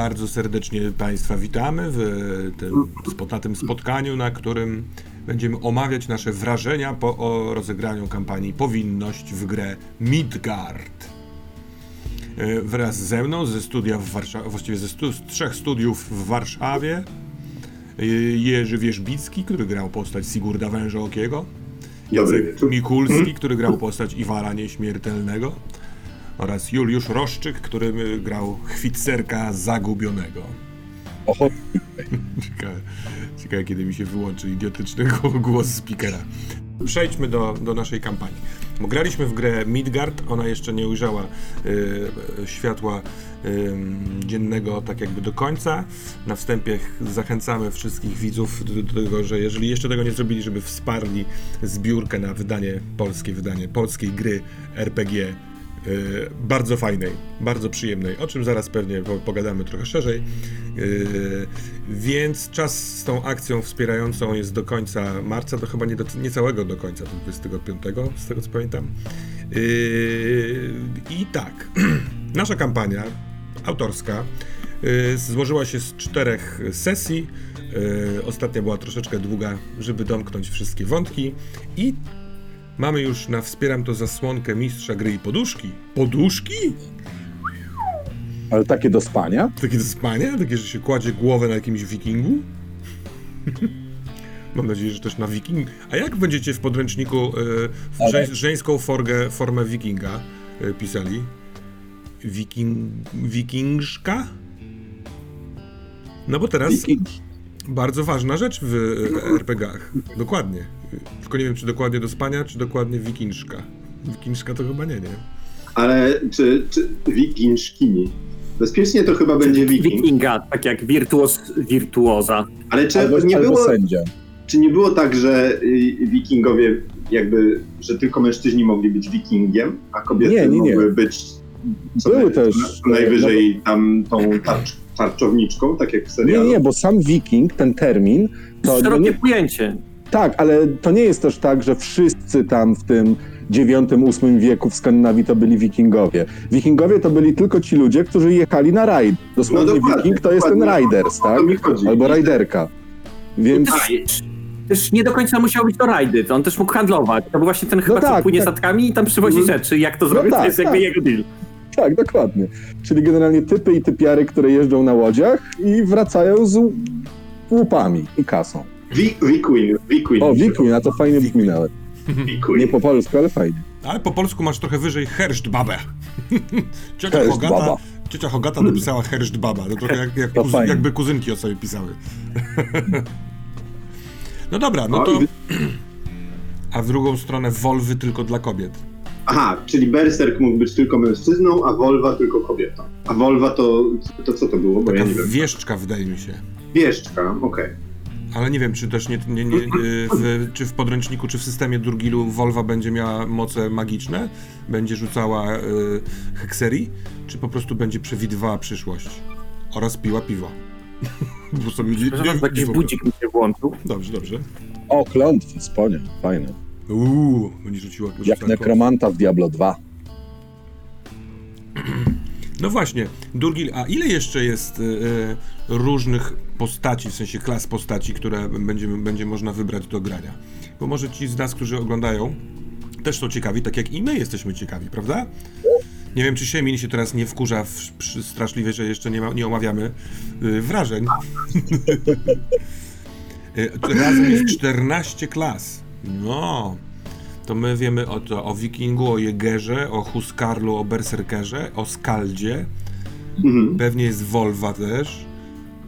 bardzo serdecznie Państwa witamy w tym spotkaniu, na którym będziemy omawiać nasze wrażenia po rozegraniu kampanii Powinność w grę Midgard. Wraz ze mną ze studia w Warszawie, właściwie z trzech studiów w Warszawie, Jerzy Wierzbicki, który grał postać Sigurda Wężookiego, Jacek Mikulski, który grał postać Iwara Nieśmiertelnego, oraz Juliusz Roszczyk, który grał Hvitserka Zagubionego. Oho. Ciekawe, kiedy mi się wyłączy idiotyczny głos speakera. Przejdźmy do naszej kampanii. Bo graliśmy w grę Midgard, ona jeszcze nie ujrzała światła dziennego tak jakby do końca. Na wstępie zachęcamy wszystkich widzów do tego, że jeżeli jeszcze tego nie zrobili, żeby wsparli zbiórkę na wydanie polskiej gry RPG. Bardzo fajnej, bardzo przyjemnej, o czym zaraz pewnie pogadamy trochę szerzej. Więc czas z tą akcją wspierającą jest do końca marca, to chyba niecałego do końca, do 25, z tego co pamiętam. I tak, nasza kampania autorska złożyła się z 4 sesji. Ostatnia była troszeczkę długa, żeby domknąć wszystkie wątki i mamy już na wspieram to zasłonkę mistrza gry i poduszki. Poduszki? Ale takie do spania? Takie do spania? Takie, że się kładzie głowę na jakimś wikingu? Mam nadzieję, że też na wiking. A jak będziecie w podręczniku żeńską formę wikinga pisali? Wikingżka? No bo teraz bardzo ważna rzecz w RPG-ach. Dokładnie. Tylko nie wiem, czy dokładnie do spania, czy dokładnie wikinżka. Wikinżka to chyba nie. Ale czy wikinżkini? Bezpiecznie to chyba będzie wiking. Wikinga, tak jak wirtuoza. Ale czy nie było tak, że wikingowie jakby, że tylko mężczyźni mogli być wikingiem, a kobiety mogły być najwyżej tam tą tarczowniczką, tak jak w serialu? Nie, bo sam wiking, ten termin... To jest szerokie pojęcie. Tak, ale to nie jest też tak, że wszyscy tam w tym IX-VIII wieku w Skandynawii to byli wikingowie. Wikingowie to byli tylko ci ludzie, którzy jechali na rajd. Dosłownie wiking to jest ten riders, tak? Albo riderka. Więc... Też nie do końca musiał być to rajdy, to on też mógł handlować. To był właśnie ten chyba, co płynie statkami i tam przywozi rzeczy. Jak to zrobić, to jest jakby jego deal. Tak, dokładnie. Czyli generalnie typy i typiary, które jeżdżą na łodziach i wracają z łupami i kasą. Wikwin. O, Wikwin, a to fajnie brzmi nawet. Nie po polsku, ale fajnie. Ale po polsku masz trochę wyżej Hersztbabę. Ciocia Hogata napisała Hersztbaba. No trochę jakby kuzynki o sobie pisały. No dobra, no to... A w drugą stronę Volvy tylko dla kobiet. Aha, czyli Berserk mógł być tylko mężczyzną, a Volva tylko kobietą. A Volva to co to było? Bo taka wieszczka, wydaje mi się. Wieszczka, okej. Ale nie wiem, czy też czy w podręczniku, czy w systemie Durgilu Volva będzie miała moce magiczne, będzie rzucała hekserii, czy po prostu będzie przewidywała przyszłość oraz piła piwo. Taki budzik mi się włączył. Dobrze. O, klątwa, sponie, fajne. Będzie rzuciła jak klątwa. Nekromanta w Diablo 2. No właśnie, Durgil, a ile jeszcze jest różnych postaci, w sensie klas postaci, które będzie można wybrać do grania? Bo może ci z nas, którzy oglądają, też są ciekawi, tak jak i my jesteśmy ciekawi, prawda? Nie wiem, czy Siemin się teraz nie wkurza straszliwie, że jeszcze nie omawiamy wrażeń. Razem jest 14 klas. No... To my wiemy o wikingu, o Jägerze, o Huscarlu, o Berserkerze, o Skaldzie. Pewnie jest Volva też.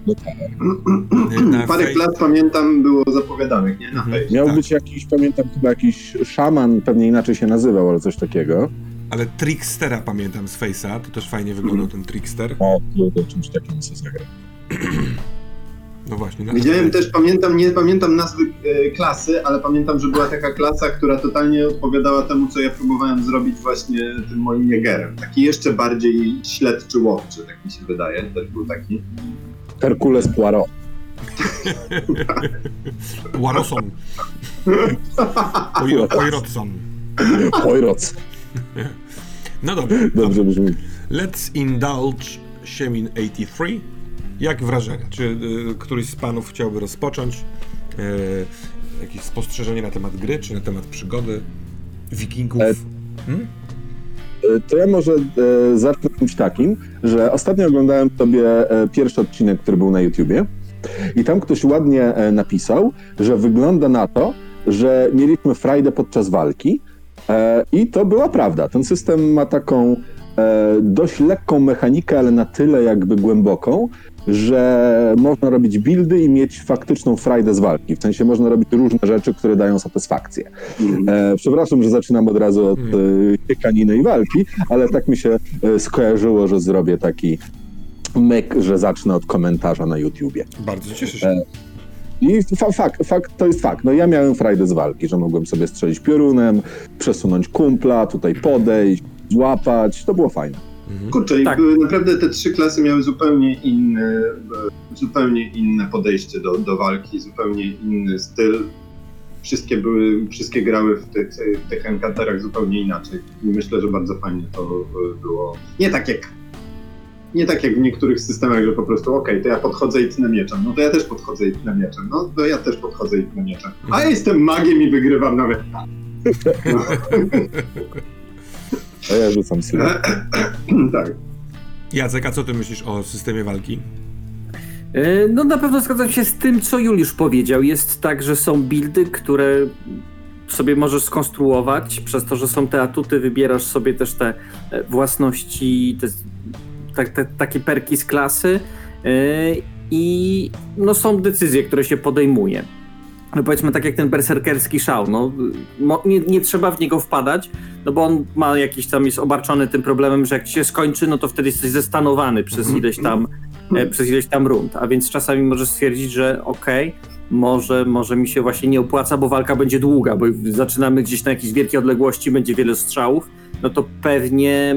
No tak. Parę klas pamiętam było zapowiadanych, nie? Miał być jakiś, pamiętam chyba jakiś szaman, pewnie inaczej się nazywał, ale coś takiego. Ale Trickstera pamiętam z Face'a, to też fajnie wyglądał ten Trickster. O, to czymś takim co zagrał. No właśnie, widziałem też, nie pamiętam nazwy klasy, ale pamiętam, że była taka klasa, która totalnie odpowiadała temu, co ja próbowałem zrobić właśnie tym moim Jägerem. Taki jeszcze bardziej śledczy łowczy, tak mi się wydaje, też był taki. Herkules Poirot. Poirotson. Poirotson. No dobrze. Dobrze brzmi. Let's indulge Shemin 83. Jak wrażenia? Czy któryś z panów chciałby rozpocząć? Jakieś spostrzeżenie na temat gry, czy na temat przygody wikingów? To ja może zacznę czymś takim, że ostatnio oglądałem sobie pierwszy odcinek, który był na YouTubie i tam ktoś ładnie napisał, że wygląda na to, że mieliśmy frajdę podczas walki i to była prawda. Ten system ma taką dość lekką mechanikę, ale na tyle jakby głęboką, że można robić buildy i mieć faktyczną frajdę z walki. W sensie można robić różne rzeczy, które dają satysfakcję. Przepraszam, że zaczynam od razu od piekaniny i walki, ale tak mi się skojarzyło, że zrobię taki myk, że zacznę od komentarza na YouTubie. Bardzo cieszę się. I fakt, to jest fakt. No ja miałem frajdę z walki, że mogłem sobie strzelić piorunem, przesunąć kumpla, tutaj podejść, złapać. To było fajne. Kurczę, tak. Naprawdę te trzy klasy miały zupełnie inne podejście do walki, zupełnie inny styl. Wszystkie grały w tych encounterach zupełnie inaczej. I myślę, że bardzo fajnie to było. Nie tak jak w niektórych systemach, że po prostu to ja podchodzę i tnę mieczem, no to ja też podchodzę i tnę mieczem, no to ja też podchodzę i tnę mieczem. A ja jestem magiem i wygrywam nawet. No. A ja rzucam sobie. Tak. Jacek, a co ty myślisz o systemie walki? No na pewno zgadzam się z tym, co Juliusz powiedział. Jest tak, że są buildy, które sobie możesz skonstruować. Przez to, że są te atuty, wybierasz sobie też te własności, takie perki z klasy. I no, są decyzje, które się podejmuje. No powiedzmy tak jak ten berserkerski szał, no nie trzeba w niego wpadać, no bo on ma jakiś tam, jest obarczony tym problemem, że jak się skończy, no to wtedy jesteś zestanowany przez ileś tam rund, a więc czasami możesz stwierdzić, że może mi się właśnie nie opłaca, bo walka będzie długa, bo zaczynamy gdzieś na jakiejś wielkiej odległości, będzie wiele strzałów, no to pewnie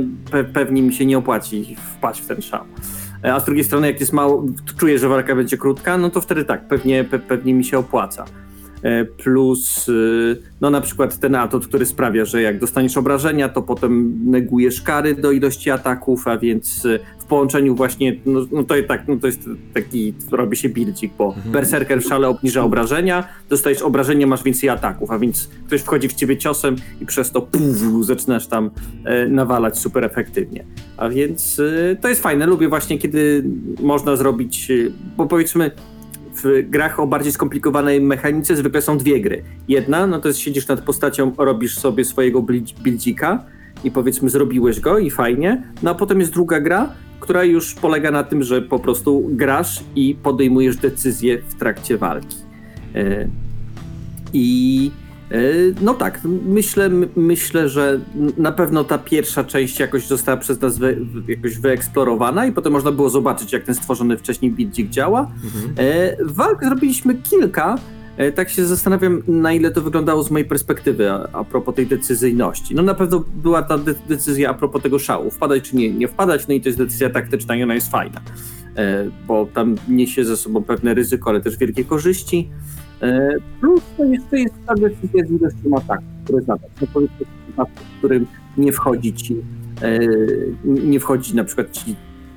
mi się nie opłaci wpaść w ten szał. A z drugiej strony, jak jest mało, czuję, że walka będzie krótka, no to wtedy tak, pewnie mi się opłaca. Plus, no na przykład ten atut, który sprawia, że jak dostaniesz obrażenia, to potem negujesz kary do ilości ataków, a więc w połączeniu właśnie, to jest taki, robi się buildzik, bo berserker w szale obniża obrażenia, dostajesz obrażenie, masz więcej ataków, a więc ktoś wchodzi w ciebie ciosem i przez to zaczynasz tam nawalać super efektywnie. A więc to jest fajne, lubię właśnie, kiedy można zrobić, bo powiedzmy, w grach o bardziej skomplikowanej mechanice zwykle są dwie gry. Jedna, no to jest siedzisz nad postacią, robisz sobie swojego buildzika i powiedzmy zrobiłeś go i fajnie. No a potem jest druga gra, która już polega na tym, że po prostu grasz i podejmujesz decyzje w trakcie walki. No tak, myślę, że na pewno ta pierwsza część jakoś została przez nas jakoś wyeksplorowana i potem można było zobaczyć, jak ten stworzony wcześniej buildzik działa. Walk zrobiliśmy kilka, tak się zastanawiam, na ile to wyglądało z mojej perspektywy a propos tej decyzyjności. No na pewno była ta decyzja a propos tego szału, wpadać czy nie wpadać, no i to jest decyzja taktyczna i ona jest fajna, bo tam niesie ze sobą pewne ryzyko, ale też wielkie korzyści. Plus to jeszcze jest ta decyzja z ilością ataków, które zadasz. No powiedzmy, w którym nie wchodzi na przykład ci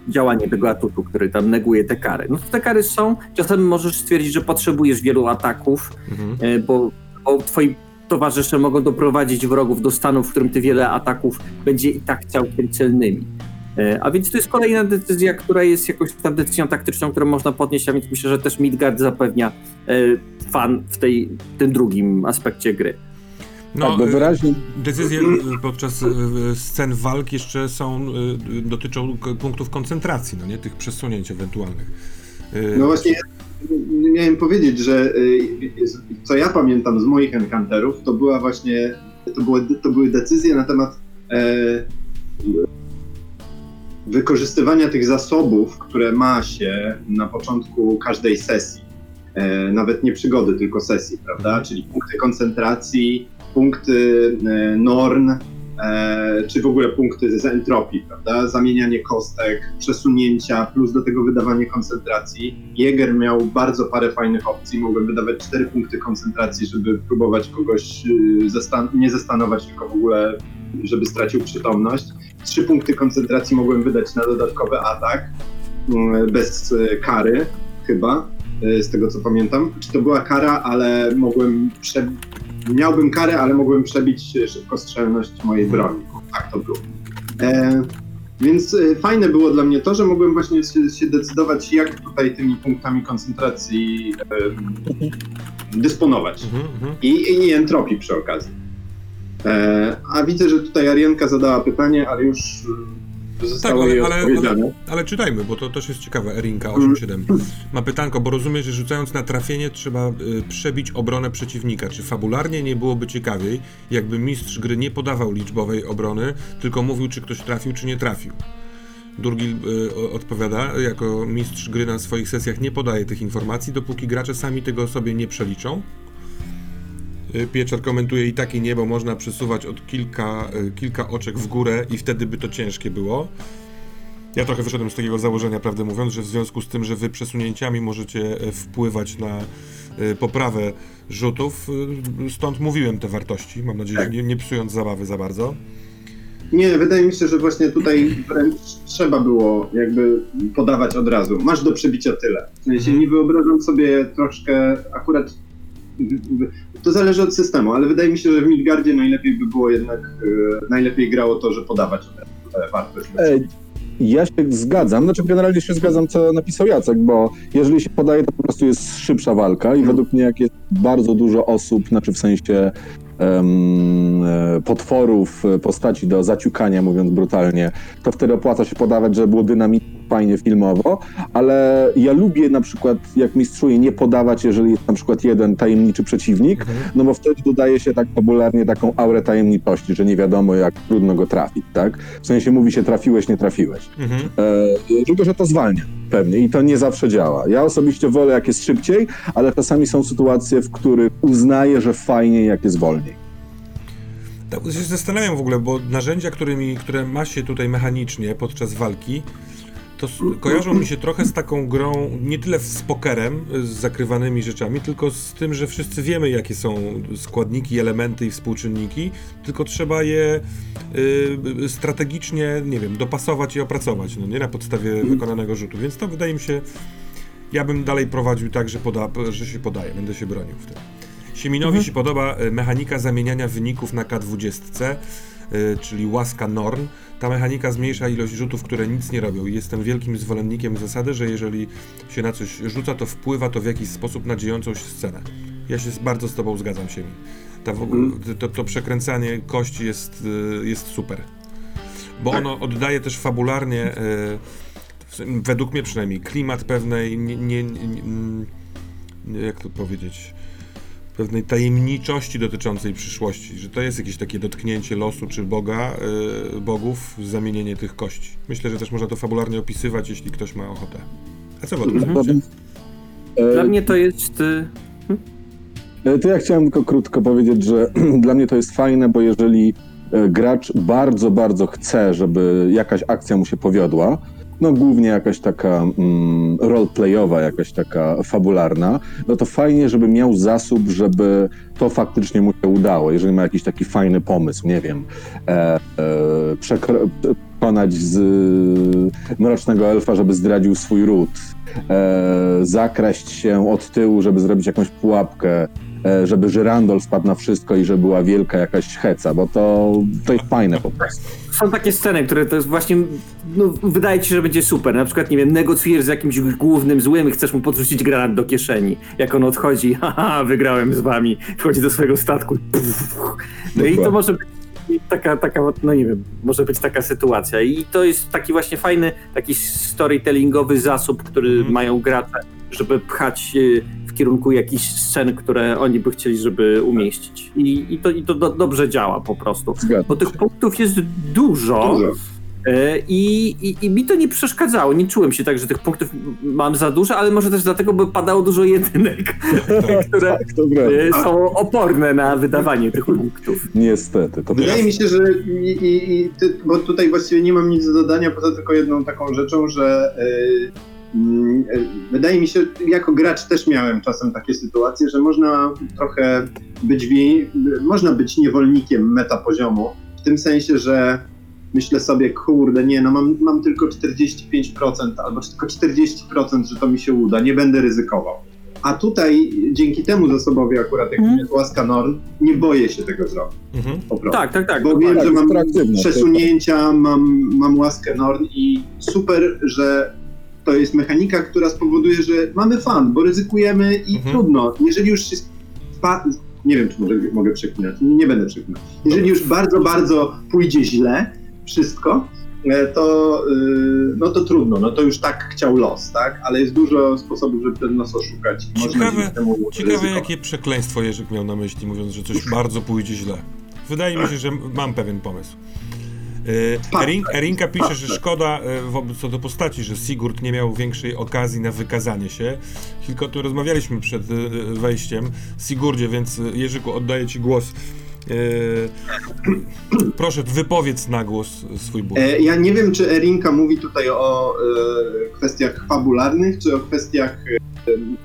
działanie tego atutu, który tam neguje te kary. No to te kary są, czasem możesz stwierdzić, że potrzebujesz wielu ataków, bo twoi towarzysze mogą doprowadzić wrogów do stanu, w którym ty wiele ataków będzie i tak całkiem celnymi. A więc to jest kolejna decyzja, która jest jakąś tam decyzją taktyczną, którą można podnieść, a więc myślę, że też Midgard zapewnia fan w tym drugim aspekcie gry. No, tak, wyraźnie... Decyzje podczas scen walk jeszcze dotyczą punktów koncentracji, no nie? Tych przesunięć ewentualnych. No właśnie, miałem powiedzieć, że co ja pamiętam z moich encounterów, to była właśnie, to były decyzje na temat wykorzystywania tych zasobów, które ma się na początku każdej sesji. Nawet nie przygody, tylko sesji, prawda? Czyli punkty koncentracji, punkty norn, czy w ogóle punkty z entropii, prawda? Zamienianie kostek, przesunięcia, plus do tego wydawanie koncentracji. Jäger miał bardzo parę fajnych opcji, mogłem wydawać 4 punkty koncentracji, żeby próbować kogoś nie zastanować, tylko w ogóle żeby stracił przytomność. 3 punkty koncentracji mogłem wydać na dodatkowy atak. bez kary chyba, z tego co pamiętam. Czy to była kara, ale mogłem miałbym karę, ale mogłem przebić szybkostrzelność mojej broni. Tak to było. Więc fajne było dla mnie to, że mogłem właśnie się decydować, jak tutaj tymi punktami koncentracji dysponować. I entropii przy okazji. A widzę, że tutaj Arianka zadała pytanie, ale już zostało jej odpowiedziane. Ale czytajmy, bo to też jest ciekawe. Erinka 87 ma pytanko, bo rozumiesz, że rzucając na trafienie trzeba przebić obronę przeciwnika. Czy fabularnie nie byłoby ciekawiej, jakby mistrz gry nie podawał liczbowej obrony, tylko mówił, czy ktoś trafił, czy nie trafił? Durgil odpowiada, jako mistrz gry na swoich sesjach nie podaje tych informacji, dopóki gracze sami tego sobie nie przeliczą. Pieczar komentuje i tak i nie, bo można przesuwać od kilka oczek w górę i wtedy by to ciężkie było. Ja trochę wyszedłem z takiego założenia, prawdę mówiąc, że w związku z tym, że wy przesunięciami możecie wpływać na poprawę rzutów, stąd mówiłem te wartości, mam nadzieję, że nie psując zabawy za bardzo. Nie, wydaje mi się, że właśnie tutaj wręcz trzeba było jakby podawać od razu. Masz do przebicia tyle. W sensie nie wyobrażam sobie troszkę akurat. To zależy od systemu, ale wydaje mi się, że w Midgardzie najlepiej by było jednak, najlepiej grało to, że podawać wartość. Ja się zgadzam, znaczy generalnie się zgadzam, co napisał Jacek, bo jeżeli się podaje, to po prostu jest szybsza walka i według mnie jak jest bardzo dużo osób, znaczy w sensie potworów, postaci do zaciukania, mówiąc brutalnie, to wtedy opłaca się podawać, żeby było dynamicznie, fajnie, filmowo, ale ja lubię na przykład, jak mistrzuję, nie podawać, jeżeli jest na przykład jeden tajemniczy przeciwnik, no bo wtedy dodaje się tak popularnie taką aurę tajemniczości, że nie wiadomo, jak trudno go trafić, tak? W sensie mówi się trafiłeś, nie trafiłeś. Tylko, że to zwalnia pewnie i to nie zawsze działa. Ja osobiście wolę, jak jest szybciej, ale czasami są sytuacje, w których uznaję, że fajnie, jak jest wolniej. Tak, się zastanawiam w ogóle, bo narzędzia, które ma się tutaj mechanicznie podczas walki, to kojarzą mi się trochę z taką grą, nie tyle z pokerem, z zakrywanymi rzeczami, tylko z tym, że wszyscy wiemy, jakie są składniki, elementy i współczynniki, tylko trzeba je strategicznie, nie wiem, dopasować i opracować, no nie, na podstawie wykonanego rzutu, więc to wydaje mi się, ja bym dalej prowadził tak, że się podaje, będę się bronił w tym. Sieminowi się podoba mechanika zamieniania wyników na K20, czyli łaska Norn. Ta mechanika zmniejsza ilość rzutów, które nic nie robią. Jestem wielkim zwolennikiem zasady, że jeżeli się na coś rzuca, to wpływa to w jakiś sposób na dziejącą się scenę. Ja się bardzo z tobą zgadzam, Siemin. To przekręcanie kości jest super. Bo ono oddaje też fabularnie, według mnie przynajmniej, klimat pewnej, jak to powiedzieć, pewnej tajemniczości dotyczącej przyszłości, że to jest jakieś takie dotknięcie losu czy bogów, zamienienie tych kości. Myślę, że też można to fabularnie opisywać, jeśli ktoś ma ochotę. A co w tym sądzicie? Dla mnie to jest... To ja chciałem tylko krótko powiedzieć, że dla mnie to jest fajne, bo jeżeli gracz bardzo, bardzo chce, żeby jakaś akcja mu się powiodła, no głównie jakaś taka roleplayowa, jakaś taka fabularna, no to fajnie, żeby miał zasób, żeby to faktycznie mu się udało, jeżeli ma jakiś taki fajny pomysł, nie wiem, przekonać mrocznego elfa, żeby zdradził swój ród, zakraść się od tyłu, żeby zrobić jakąś pułapkę, żeby żyrandol wpadł na wszystko i żeby była wielka jakaś heca, bo to jest fajne po prostu. Są takie sceny, które to jest właśnie, no wydaje ci się, że będzie super, na przykład, nie wiem, negocjujesz z jakimś głównym złym i chcesz mu podrzucić granat do kieszeni, jak on odchodzi, haha, wygrałem z wami, wchodzi do swojego statku, no i to może być taka, no nie wiem, może być taka sytuacja i to jest taki właśnie fajny, taki storytellingowy zasób, który mają gracze, żeby pchać w kierunku jakichś scen, które oni by chcieli, żeby umieścić. I to dobrze działa po prostu. Bo tych punktów jest dużo. I mi to nie przeszkadzało. Nie czułem się tak, że tych punktów mam za dużo, ale może też dlatego, bo padało dużo jedynek, które są oporne na wydawanie tych punktów. Niestety. Wydaje mi się, że bo tutaj właściwie nie mam nic do dodania, poza tylko jedną taką rzeczą, że wydaje mi się, jako gracz też miałem czasem takie sytuacje, że można trochę można być niewolnikiem metapoziomu, w tym sensie, że myślę sobie, kurde, nie, no mam tylko 45% albo tylko 40%, że to mi się uda, nie będę ryzykował. A tutaj dzięki temu zasobowi akurat, jak mnie łaska Norn, nie boję się tego zrobić. Po prostu. Tak. Bo wiem, że mam przesunięcia, mam łaskę Norn i super, że to jest mechanika, która spowoduje, że mamy fan, bo ryzykujemy i trudno. Jeżeli już się... nie wiem, czy mogę przeklinać, nie będę przeklinać. Jeżeli już bardzo, bardzo pójdzie źle wszystko, to, no to trudno, no to już tak chciał los, tak? Ale jest dużo sposobów, żeby ten los oszukać. Ciekawe jakie przekleństwo Jerzyk miał na myśli, mówiąc, że coś bardzo pójdzie źle. Wydaje mi się, że mam pewien pomysł. Erinka pisze, że szkoda wobec co do postaci, że Sigurd nie miał większej okazji na wykazanie się. Tylko tu rozmawialiśmy przed wejściem Sigurdzie, więc Jerzyku, oddaję ci głos. Proszę, wypowiedz na głos swój ból. Ja nie wiem, czy Erinka mówi tutaj o kwestiach fabularnych, czy o kwestiach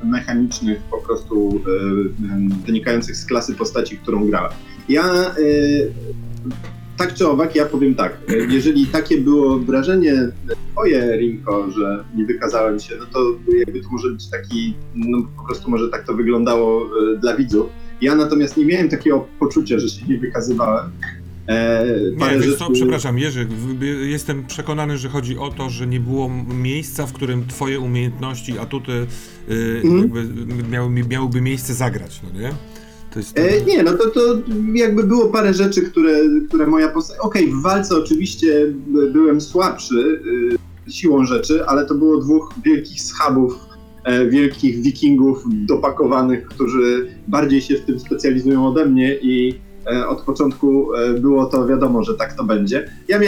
mechanicznych, po prostu wynikających z klasy postaci, którą grałem. Tak czy owak, ja powiem tak, jeżeli takie było wrażenie twoje, Rinko, że nie wykazałem się, no to jakby to może być taki, no po prostu może tak to wyglądało dla widzów. Ja natomiast nie miałem takiego poczucia, że się nie wykazywałem. Przepraszam, Jerzy, jestem przekonany, że chodzi o to, że nie było miejsca, w którym twoje umiejętności, atuty miałyby miejsce zagrać, no nie? Nie, no to jakby było parę rzeczy, które moja postać... Okej, w walce oczywiście byłem słabszy siłą rzeczy, ale to było dwóch wielkich schabów, wielkich wikingów dopakowanych, którzy bardziej się w tym specjalizują ode mnie i od początku było to wiadomo, że tak to będzie. Ja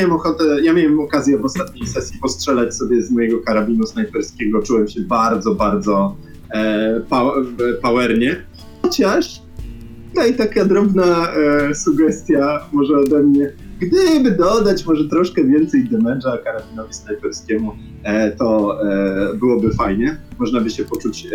miałem okazję w ostatniej sesji postrzelać sobie z mojego karabinu snajperskiego, czułem się bardzo, bardzo powernie, chociaż tutaj taka drobna sugestia może ode mnie, gdyby dodać może troszkę więcej damage'a karabinowi snajperskiemu, to byłoby fajnie, można by się poczuć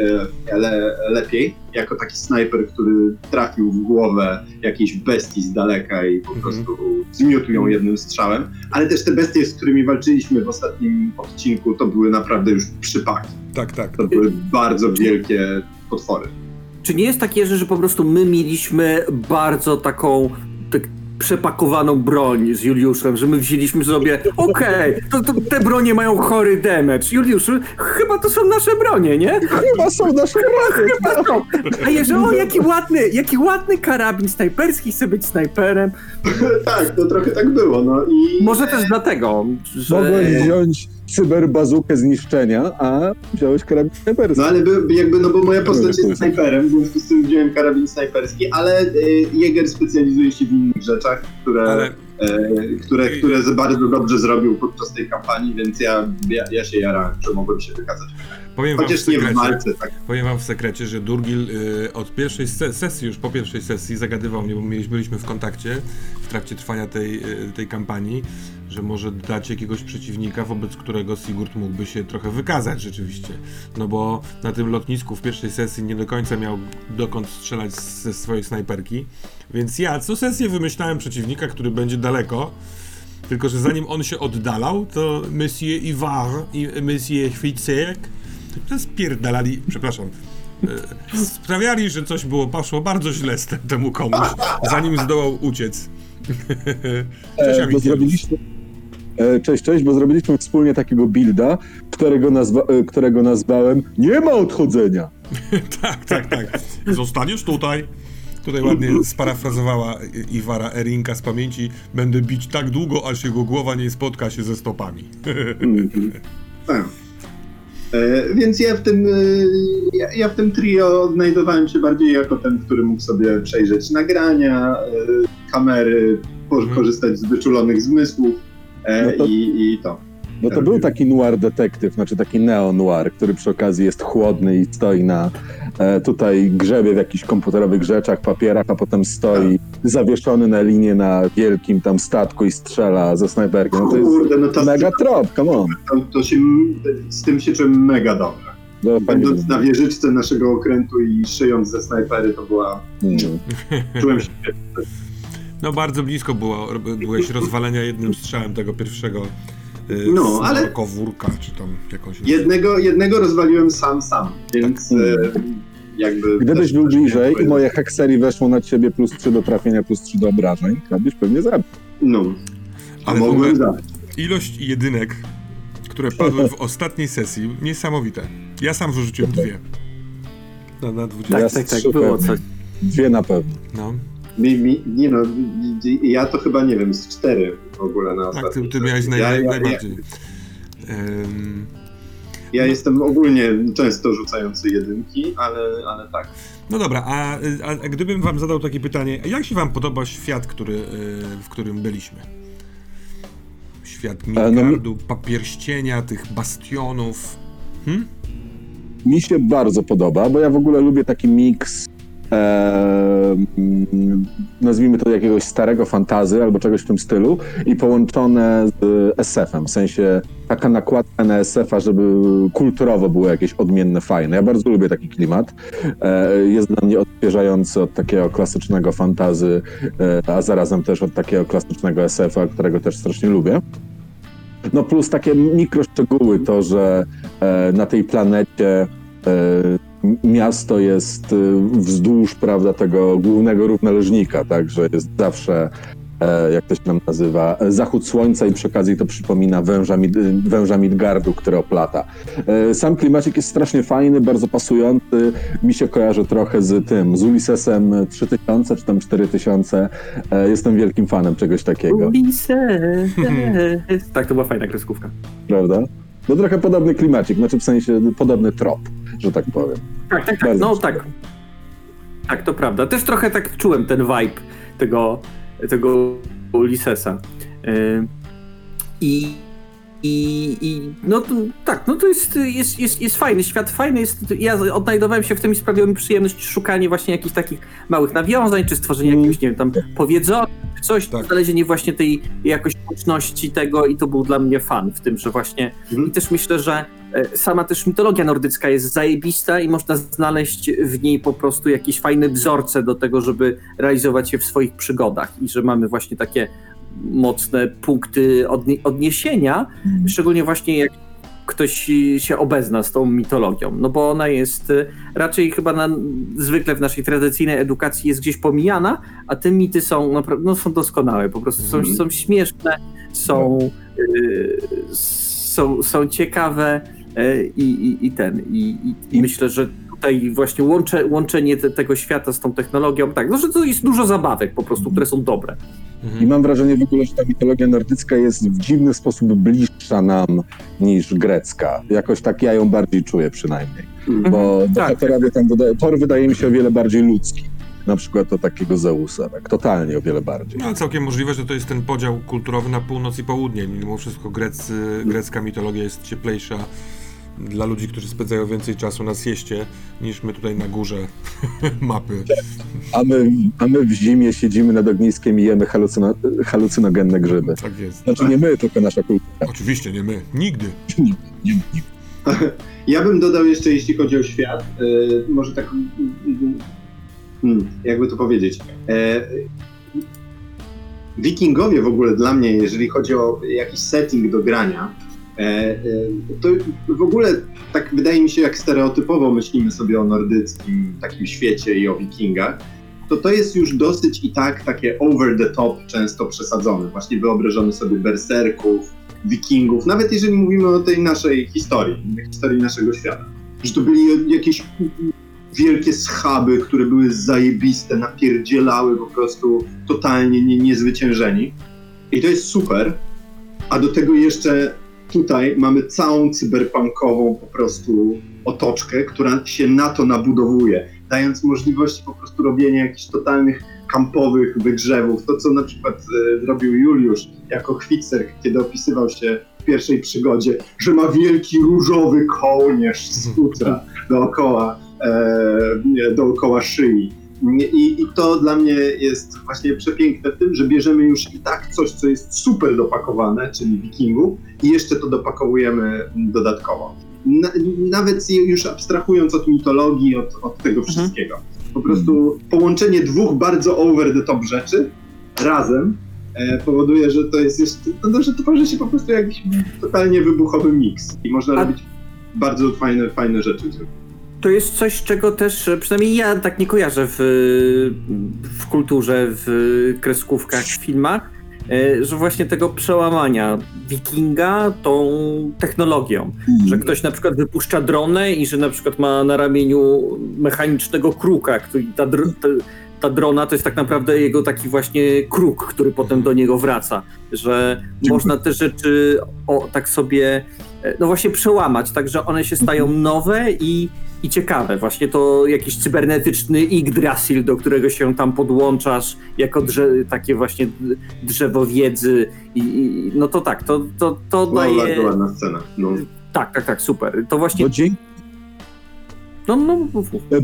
lepiej, jako taki snajper, który trafił w głowę jakiejś bestii z daleka i po prostu zmiótł ją jednym strzałem, ale też te bestie, z którymi walczyliśmy w ostatnim odcinku, to były naprawdę już przypaki. Tak. To były bardzo wielkie potwory. Czy nie jest takie, że po prostu my mieliśmy bardzo taką przepakowaną broń z Juliuszem, że my wzięliśmy sobie, to te bronie mają chory damage. Juliuszu, chyba to są nasze bronie, nie? Chyba są nasze bronie. Chyba to. A Jerzy, jaki ładny karabin snajperski, chce być snajperem. Tak, to trochę tak było, no i... Może też dlatego, że... Mogłeś wziąć cyberbazukę zniszczenia, a wziąłeś karabin snajperski. No ale bo moja postać jest snajperem, więc z tym wziąłem karabin snajperski, ale Jäger specjalizuje się w innych rzeczach, które bardzo dobrze zrobił podczas tej kampanii, więc ja się jarałem, że mogłem się wykazać. Powiem wam w sekrecie, że Durgil od pierwszej sesji, już po pierwszej sesji zagadywał mnie, bo byliśmy w kontakcie w trakcie trwania tej kampanii, że może dać jakiegoś przeciwnika, wobec którego Sigurd mógłby się trochę wykazać rzeczywiście. No bo na tym lotnisku w pierwszej sesji nie do końca miał dokąd strzelać ze swojej snajperki, więc ja co sesję wymyślałem przeciwnika, który będzie daleko, tylko że zanim on się oddalał, to Monsieur Ivar i Monsieur Hvitserk spierdalali, przepraszam, sprawiali, że coś poszło bardzo źle z temu komuś, zanim zdołał uciec. Cześć, bo zrobiliśmy wspólnie takiego builda, którego nazwałem Nie ma odchodzenia. Tak. Zostaniesz tutaj. Tutaj ładnie sparafrazowała Iwara Erinka z pamięci. Będę bić tak długo, aż jego głowa nie spotka się ze stopami. Tak. Więc ja w tym trio odnajdowałem się bardziej jako ten, który mógł sobie przejrzeć nagrania, kamery, korzystać z wyczulonych zmysłów to. No to był taki noir detektyw, znaczy taki neo-noir, który przy okazji jest chłodny i stoi na tutaj grzebie w jakichś komputerowych rzeczach, papierach, a potem stoi zawieszony na linie na wielkim tam statku i strzela ze snajperki. No to jest mega trop, come on. Z tym się czułem mega dobrze. Będąc na wieżyczce naszego okrętu i szyjąc ze snajpery, to była... Czułem się... No bardzo blisko byłeś rozwalenia jednym strzałem tego pierwszego kowórka, czy tam jakąś... Jednego rozwaliłem sam, więc tak. Jakby... Gdybyś był bliżej i moje hekserii weszło na ciebie +3 do trafienia, +3 do obrażeń, to byś pewnie zabił. No, a mogłem zabić. Ilość jedynek, które padły w ostatniej sesji, niesamowite. Ja sam wyrzuciłem 2. Na 20. Tak, było coś. 2 na pewno. No. Ja to chyba, nie wiem, z 4 w ogóle na ostatniej. Tak, ty miałeś najbardziej. Ja jestem ogólnie często rzucający jedynki, ale tak. No dobra, a gdybym wam zadał takie pytanie, jak się wam podoba świat, w którym byliśmy? Świat Midgardu, papierścienia, tych bastionów. Mi się bardzo podoba, bo ja w ogóle lubię taki miks, nazwijmy to jakiegoś starego fantasy albo czegoś w tym stylu i połączone z SF-em, w sensie taka nakładka na SF-a, żeby kulturowo było jakieś odmienne, fajne. Ja bardzo lubię taki klimat. Jest dla mnie odświeżający od takiego klasycznego fantasy, a zarazem też od takiego klasycznego SF-a, którego też strasznie lubię. No plus takie mikroszczegóły, to, że na tej planecie miasto jest wzdłuż, prawda, tego głównego równoleżnika, także jest zawsze, jak to się nam nazywa, zachód słońca i przy okazji to przypomina węża Midgardu, który oplata. Sam klimacik jest strasznie fajny, bardzo pasujący, mi się kojarzy trochę z Ulyssesem 3000 czy tam 4000. Jestem wielkim fanem czegoś takiego. Ulysses. Tak, to była fajna kreskówka. Prawda? No trochę podobny klimacik, znaczy w sensie podobny trop, że tak powiem. Tak, no tak. Tak, to prawda. Też trochę tak czułem ten vibe tego Ulyssesa. No tak, no to jest fajny świat, fajny jest. Ja odnajdowałem się w tym i sprawiło mi przyjemność szukanie właśnie jakichś takich małych nawiązań, czy stworzenie jakiegoś, nie wiem, tam powiedzenia, czy coś, tak. Znalezienie właśnie tej jakoś łączności tego i to był dla mnie fan w tym, że właśnie i też myślę, że sama też mitologia nordycka jest zajebista i można znaleźć w niej po prostu jakieś fajne wzorce do tego, żeby realizować je w swoich przygodach i że mamy właśnie takie mocne punkty odniesienia, szczególnie właśnie jak ktoś się obezna z tą mitologią, no bo ona jest raczej chyba zwykle w naszej tradycyjnej edukacji jest gdzieś pomijana, a te mity są naprawdę, no są doskonałe, po prostu są śmieszne, są ciekawe i myślę, że tutaj właśnie łączenie tego świata z tą technologią, tak, no że to jest dużo zabawek po prostu, które są dobre. I mam wrażenie w ogóle, że ta mitologia nordycka jest w dziwny sposób bliższa nam niż grecka. Jakoś tak ja ją bardziej czuję przynajmniej, bo Thor wydaje mi się o wiele bardziej ludzki. Na przykład od takiego Zeusa, tak? Totalnie o wiele bardziej. No, całkiem możliwe, że to jest ten podział kulturowy na północ i południe. Mimo wszystko grecka mitologia jest cieplejsza dla ludzi, którzy spędzają więcej czasu na sieście, niż my tutaj na górze mapy. A my w zimie siedzimy nad ogniskiem i jemy halucynogenne grzyby. Tak jest. Znaczy nie my, tylko nasza kultura. Oczywiście nie my. Nigdy. Nigdy. Ja bym dodał jeszcze, jeśli chodzi o świat, może tak... jakby to powiedzieć. Wikingowie w ogóle dla mnie, jeżeli chodzi o jakiś setting do grania, to w ogóle tak wydaje mi się, jak stereotypowo myślimy sobie o nordyckim takim świecie i o wikingach, to jest już dosyć i tak takie over the top, często przesadzone. Właśnie wyobrażamy sobie berserków, wikingów, nawet jeżeli mówimy o tej naszej historii naszego świata. Że to byli jakieś wielkie schaby, które były zajebiste, napierdzielały po prostu totalnie niezwyciężeni. I to jest super, a do tego jeszcze tutaj mamy całą cyberpunkową po prostu otoczkę, która się na to nabudowuje, dając możliwości po prostu robienia jakichś totalnych kampowych wygrzewów. To, co na przykład zrobił Juliusz jako Hvitserk, kiedy opisywał się w pierwszej przygodzie, że ma wielki różowy kołnierz z futra dookoła szyi. I to dla mnie jest właśnie przepiękne w tym, że bierzemy już i tak coś, co jest super dopakowane, czyli wikingów, i jeszcze to dopakowujemy dodatkowo. Nawet już abstrahując od mitologii, od tego wszystkiego. Po prostu połączenie dwóch bardzo over the top rzeczy razem powoduje, że to jest jeszcze, no, że to tworzy się po prostu jakiś totalnie wybuchowy miks i można robić bardzo fajne rzeczy. To jest coś, czego też, przynajmniej ja tak nie kojarzę w kulturze, w kreskówkach, w filmach, że właśnie tego przełamania wikinga tą technologią, że ktoś na przykład wypuszcza dronę i że na przykład ma na ramieniu mechanicznego kruka, który ta drona to jest tak naprawdę jego taki właśnie kruk, który potem do niego wraca, że można te rzeczy tak sobie no właśnie przełamać, tak że one się stają nowe i ciekawe. Właśnie to jakiś cybernetyczny Yggdrasil, do którego się tam podłączasz jako takie właśnie drzewo wiedzy i no to tak, to daje... Bardzo ładna scena. No. Tak, super. To właśnie...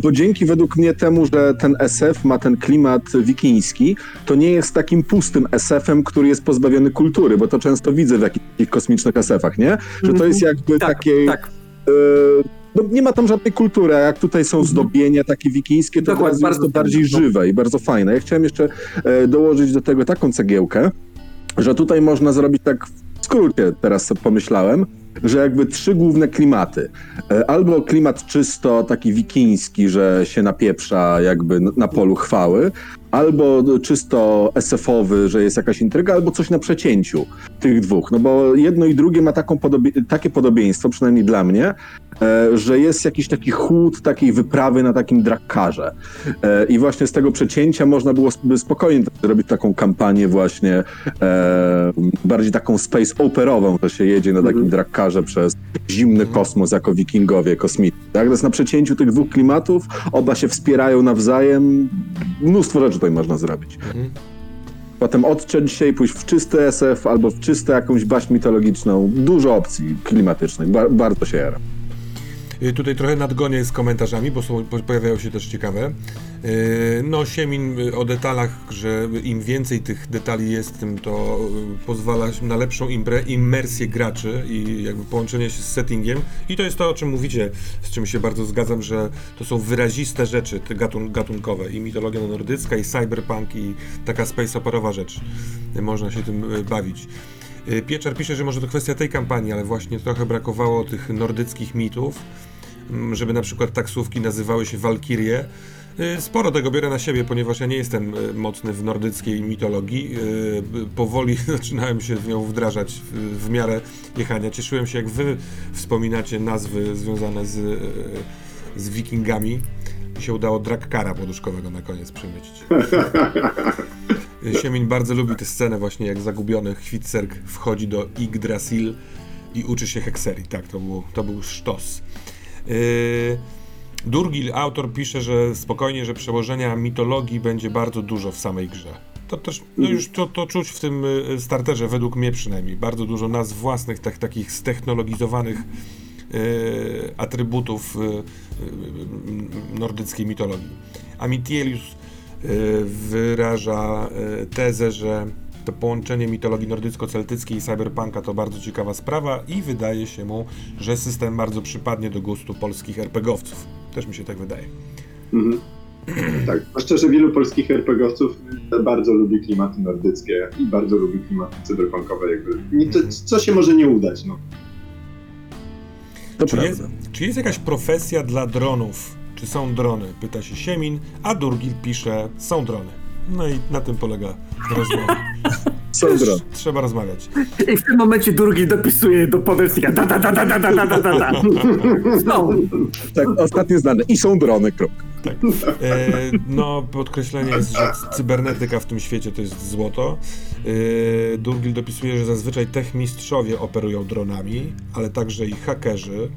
Bo dzięki według mnie temu, że ten SF ma ten klimat wikiński, to nie jest takim pustym SF-em, który jest pozbawiony kultury, bo to często widzę w takich kosmicznych SF-ach, nie? Że to jest jakby takie. No nie ma tam żadnej kultury, a jak tutaj są zdobienia takie wikińskie, to jest to bardziej żywe i bardzo fajne. Ja chciałem jeszcze dołożyć do tego taką cegiełkę, że tutaj można zrobić tak w skrócie, teraz sobie pomyślałem, że jakby trzy główne klimaty. Albo klimat czysto taki wikiński, że się napieprza jakby na polu chwały, albo czysto SF-owy, że jest jakaś intryga, albo coś na przecięciu tych dwóch. No bo jedno i drugie ma takie podobieństwo, przynajmniej dla mnie, że jest jakiś taki chłód takiej wyprawy na takim drakarze. I właśnie z tego przecięcia można było spokojnie zrobić taką kampanię właśnie bardziej taką space operową, że się jedzie na takim drakarze przez zimny kosmos jako wikingowie kosmici. Tak? To jest na przecięciu tych dwóch klimatów, oba się wspierają nawzajem, mnóstwo rzeczy tutaj można zrobić. Potem odciąć się i pójść w czysty SF albo w czystą jakąś baśń mitologiczną. Dużo opcji klimatycznych, bardzo się jaram. Tutaj trochę nadgonię z komentarzami, bo pojawiają się też ciekawe. No Siemin o detalach, że im więcej tych detali jest, tym to pozwala na lepszą imersję graczy i jakby połączenie się z settingiem. I to jest to, o czym mówicie, z czym się bardzo zgadzam, że to są wyraziste rzeczy te gatunkowe. I mitologia nordycka, i cyberpunk, i taka space operowa rzecz. Można się tym bawić. Pieczar pisze, że może to kwestia tej kampanii, ale właśnie trochę brakowało tych nordyckich mitów, żeby na przykład taksówki nazywały się walkirie. Sporo tego biorę na siebie, ponieważ ja nie jestem mocny w nordyckiej mitologii. Powoli zaczynałem się w nią wdrażać w miarę jechania. Cieszyłem się, jak wy wspominacie nazwy związane z wikingami. Mi się udało drakkara poduszkowego na koniec przemycić. Siemień bardzo lubi tę scenę właśnie, jak zagubiony Hvitserk wchodzi do Yggdrasil i uczy się hekserii. Tak, to był sztos. Durgil, autor, pisze, że spokojnie, że przełożenia mitologii będzie bardzo dużo w samej grze. To też już to czuć w tym starterze, według mnie przynajmniej. Bardzo dużo nazw własnych, takich ztechnologizowanych atrybutów nordyckiej mitologii. Amitielius wyraża tezę, że to połączenie mitologii nordycko-celtyckiej i cyberpunka to bardzo ciekawa sprawa i wydaje się mu, że system bardzo przypadnie do gustu polskich RPGowców. Też mi się tak wydaje. Tak, zwłaszcza, że wielu polskich RPGowców bardzo lubi klimaty nordyckie i bardzo lubi klimaty cyberpunkowe. Co się może nie udać, no. Czy jest jakaś profesja dla dronów? Czy są drony? Pyta się Siemin, a Durgil pisze, są drony. No i na tym polega rozmowa. Są drony. Trzeba rozmawiać. I w tym momencie Durgil dopisuje do podręcznika da. No. Tak, ostatnie zdanie. I są drony, krok. Tak. Podkreślenie jest, że cybernetyka w tym świecie to jest złoto. Durgil dopisuje, że zazwyczaj techmistrzowie operują dronami, ale także i hakerzy.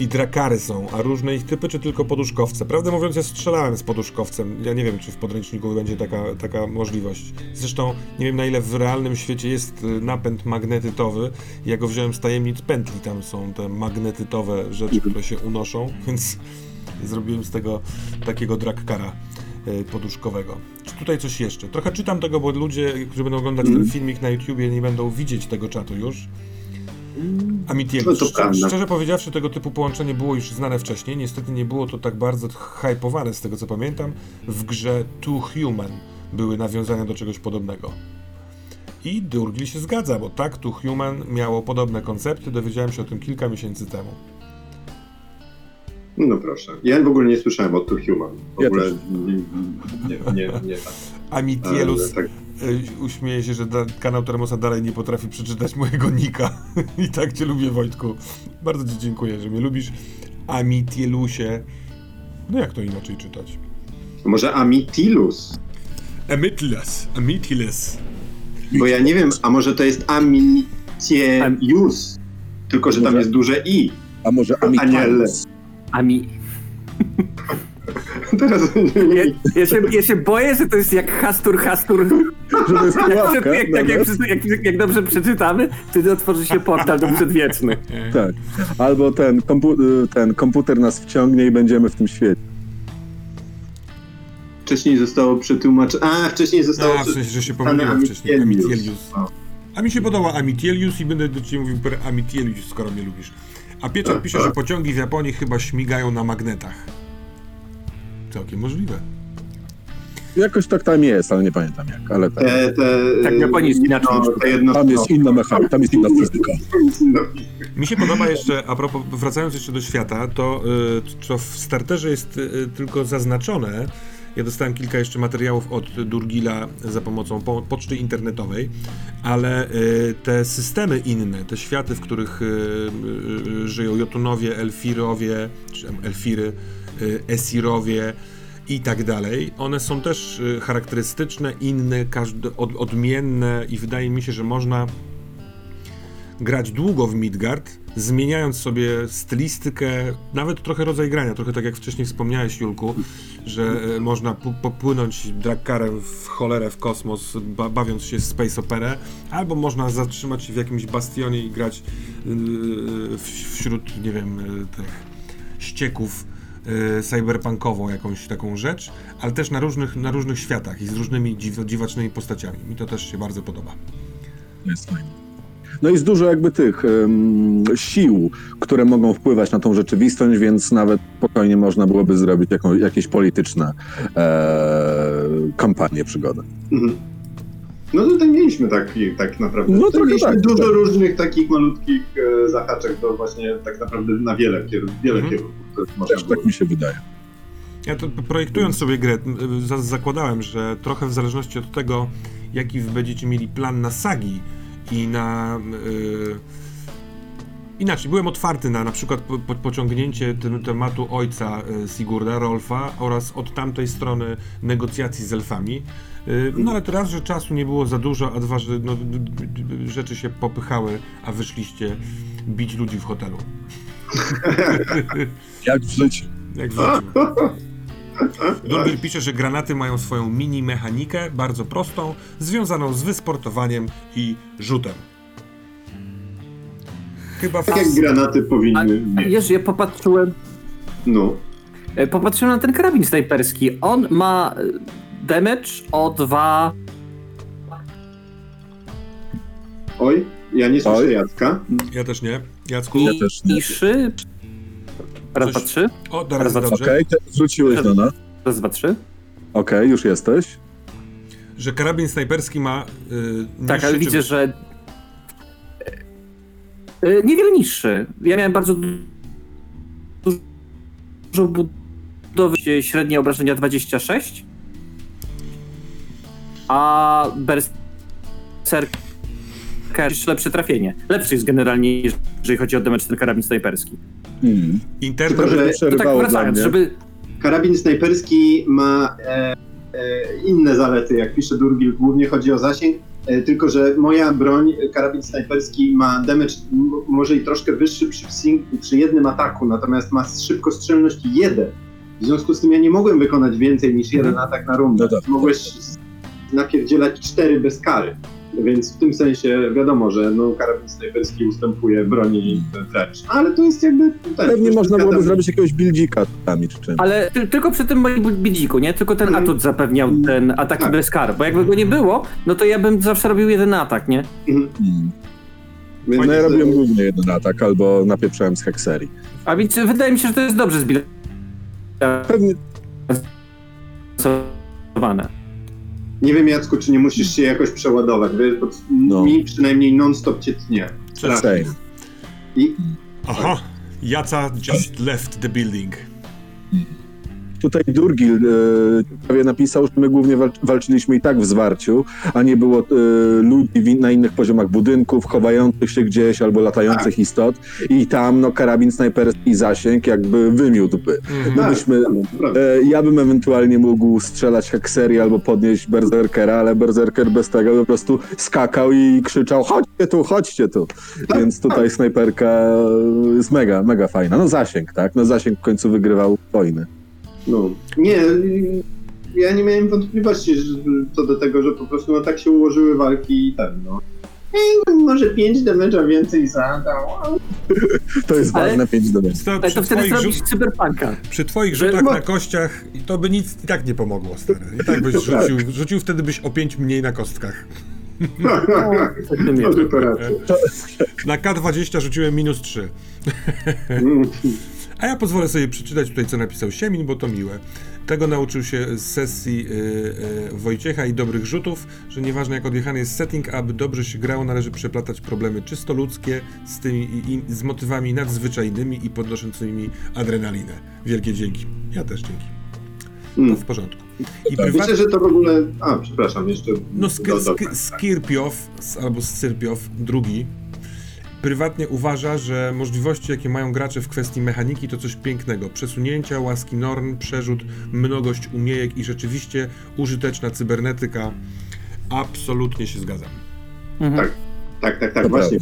I drakary są, a różne ich typy, czy tylko poduszkowce? Prawdę mówiąc, ja strzelałem z poduszkowcem. Ja nie wiem, czy w podręczniku będzie taka możliwość. Zresztą nie wiem, na ile w realnym świecie jest napęd magnetytowy. Ja go wziąłem z tajemnic pętli. Tam są te magnetytowe rzeczy, które się unoszą, więc zrobiłem z tego takiego drakkara poduszkowego. Czy tutaj coś jeszcze? Trochę czytam tego, bo ludzie, którzy będą oglądać ten filmik na YouTubie, nie będą widzieć tego czatu już. Amitiego. No szczerze powiedziawszy, tego typu połączenie było już znane wcześniej. Niestety nie było to tak bardzo hypowane, z tego co pamiętam. W grze Two Human były nawiązania do czegoś podobnego. I Durgil się zgadza, bo tak, Two Human miało podobne koncepty. Dowiedziałem się o tym kilka miesięcy temu. No proszę. Ja w ogóle nie słyszałem o Two Human. W ogóle nie tak. Amitielus tak. Uśmieje się, że kanał Termosa dalej nie potrafi przeczytać mojego nika. I tak cię lubię, Wojtku. Bardzo ci dziękuję, że mnie lubisz. Amitielusie. No jak to inaczej czytać? Może Amitilus? Amitilus. Bo ja nie wiem, a może to jest Amitielus, tylko że może, tam jest duże i. A może Amitilus? Teraz ja się boję, że to jest jak Hastur. Jak dobrze przeczytamy, wtedy otworzy się portal do przedwieczny. Tak. Albo ten komputer nas wciągnie i będziemy w tym świecie. Wcześniej zostało przetłumaczone. Że się pomyliłem wcześniej. Amitielius. A mi się podoba Amitielius i będę do ciebie mówił per Amitielius, skoro mnie lubisz. A Pieczek pisze, że pociągi w Japonii chyba śmigają na magnetach. Całkiem możliwe. Jakoś tak tam jest, ale nie pamiętam jak. Ale tak. Tak japoński inaczej. Tam jest inna mechanika, tam jest inna fizyka. Mi się podoba jeszcze, a propos, wracając jeszcze do świata, to co w starterze jest tylko zaznaczone. Ja dostałem kilka jeszcze materiałów od Durgila za pomocą poczty internetowej, ale te systemy inne, te światy, w których żyją Jotunowie, Elfirowie, czy Elfiry, Esirowie i tak dalej, one są też charakterystyczne, inne, odmienne i wydaje mi się, że można grać długo w Midgard, zmieniając sobie stylistykę, nawet trochę rodzaj grania, trochę tak jak wcześniej wspomniałeś, Julku, że można popłynąć dragkarem w cholerę, w kosmos, bawiąc się space operę, albo można zatrzymać się w jakimś bastionie i grać wśród, nie wiem, tych ścieków cyberpunkową jakąś taką rzecz, ale też na różnych światach i z różnymi dziwacznymi postaciami. Mi to też się bardzo podoba. Jest fajnie. No jest dużo jakby tych sił, które mogą wpływać na tą rzeczywistość, więc nawet spokojnie można byłoby zrobić jakieś polityczne kampanie, przygody. Mhm. No tutaj mieliśmy tak naprawdę. No tutaj mieliśmy dużo różnych takich malutkich zahaczek, to właśnie tak naprawdę na wiele kierunków. Też tak mi się wydaje. Ja to projektując sobie grę, zakładałem, że trochę w zależności od tego, jaki będziecie mieli plan na sagi, i na... Inaczej, byłem otwarty na przykład pociągnięcie tematu ojca Sigurda, Rolfa, oraz od tamtej strony negocjacji z elfami. No ale to raz, że czasu nie było za dużo, a dwa, że rzeczy się popychały, a wyszliście bić ludzi w hotelu. Jak w życiu. Durgil pisze, że granaty mają swoją mini mechanikę, bardzo prostą, związaną z wysportowaniem i rzutem. Chyba tak jak granaty powinny mieć. Jerzy, ja popatrzyłem. No. Popatrzyłem na ten karabin snajperski. On ma damage o 2. Oj, ja nie słyszę Jacka. Ja też nie. Jacku. Ja też nie. Raz, dwa, trzy. O, teraz dobrze. Okej, wróciłeś do nas. Raz, dwa, trzy. Okej, już jesteś. Że karabin snajperski ma... tak, ale widzę, że... niewiele niższy. Ja miałem bardzo dużo budowy, średnie obrażenia 26. A Berserker lepsze trafienie. Lepszy jest generalnie, jeżeli chodzi o damage, ten karabin snajperski. Karabin snajperski ma inne zalety, jak pisze Durgil, głównie chodzi o zasięg, tylko że moja broń, karabin snajperski, ma damage może i troszkę wyższy przy jednym ataku, natomiast ma szybkostrzelność 1. W związku z tym ja nie mogłem wykonać więcej niż jeden atak na rundę. No tak. Mogłeś napierdzielać 4 bez kary, więc w tym sensie wiadomo, że karabin snajperski ustępuje broni wręcz. Ale to jest jakby... Pewnie można byłoby zrobić jakiegoś buildzika tam czy czymś. Ale tylko przy tym moim buildziku, nie? Tylko ten atut zapewniał ten atak bez kar, bo jakby go nie było, no to ja bym zawsze robił jeden atak, nie? Więc no ja robiłem głównie jeden atak, albo napieprzałem z hekserii. A więc wydaje mi się, że to jest dobrze zbilansowane. Nie wiem, Jacku, czy nie musisz się jakoś przeładować, bo mi przynajmniej non-stop cię tnie. Aha, Jaca just left the building. Tutaj Durgil prawie napisał, że my głównie walczyliśmy i tak w zwarciu, a nie było ludzi na innych poziomach budynków, chowających się gdzieś albo latających istot i tam karabin snajperski zasięg jakby wymiótłby. No myśmy, ja bym ewentualnie mógł strzelać hekserię albo podnieść berserkera, ale berserker bez tego po prostu skakał i krzyczał chodźcie tu. Więc tutaj snajperka jest mega, mega fajna. No zasięg, tak? No zasięg w końcu wygrywał wojny. No, nie, ja nie miałem wątpliwości co do tego, że po prostu tak się ułożyły walki i może 5 damage'a więcej zadał. To jest ważne, 5 damage'a. Ale to wtedy zrobisz cyberpunka. Przy twoich rzutach na kościach to by nic i tak nie pomogło, stary. I tak byś rzucił wtedy byś o 5 mniej na kostkach. Na K20 rzuciłem -3. A ja pozwolę sobie przeczytać tutaj, co napisał Siemin, bo to miłe. Tego nauczył się z sesji Wojciecha i dobrych rzutów, że nieważne jak odjechany jest setting, aby dobrze się grało, należy przeplatać problemy czysto ludzkie z tymi z motywami nadzwyczajnymi i podnoszącymi adrenalinę. Wielkie dzięki. Ja też dzięki. To w porządku. Myślę, że to w ogóle... jeszcze... Skirpiow drugi, prywatnie uważa, że możliwości, jakie mają gracze w kwestii mechaniki, to coś pięknego. Przesunięcia, łaski norm, przerzut, mnogość umiejek i rzeczywiście użyteczna cybernetyka. Absolutnie się zgadzam. Mhm. Tak, właśnie.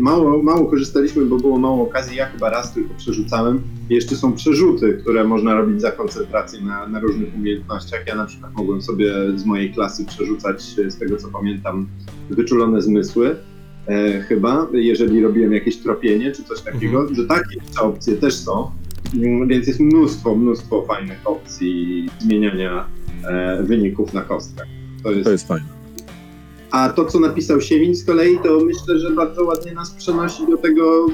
Mało korzystaliśmy, bo było mało okazji. Ja chyba raz tylko przerzucałem. Jeszcze są przerzuty, które można robić za koncentrację na różnych umiejętnościach. Ja na przykład mogłem sobie z mojej klasy przerzucać, z tego co pamiętam, wyczulone zmysły. Chyba, jeżeli robiłem jakieś tropienie czy coś takiego, że takie opcje też są, więc jest mnóstwo fajnych opcji zmieniania wyników na kostkach. To jest fajne. A to, co napisał Siemin z kolei, to myślę, że bardzo ładnie nas przenosi do tego,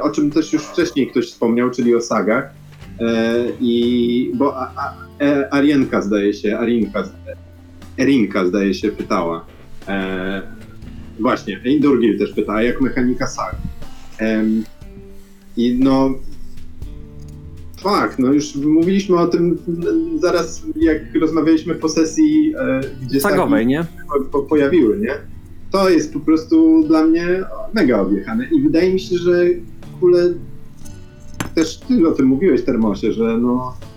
o czym też już wcześniej ktoś wspomniał, czyli o sagach. Erinka zdaje się pytała. Właśnie, Durgil też pyta, jak mechanika sag. Już mówiliśmy o tym zaraz, jak rozmawialiśmy po sesji, gdzie sagowej, nie? Pojawiły, nie? To jest po prostu dla mnie mega objechane i wydaje mi się, że w ogóle też ty o tym mówiłeś, Termosie, że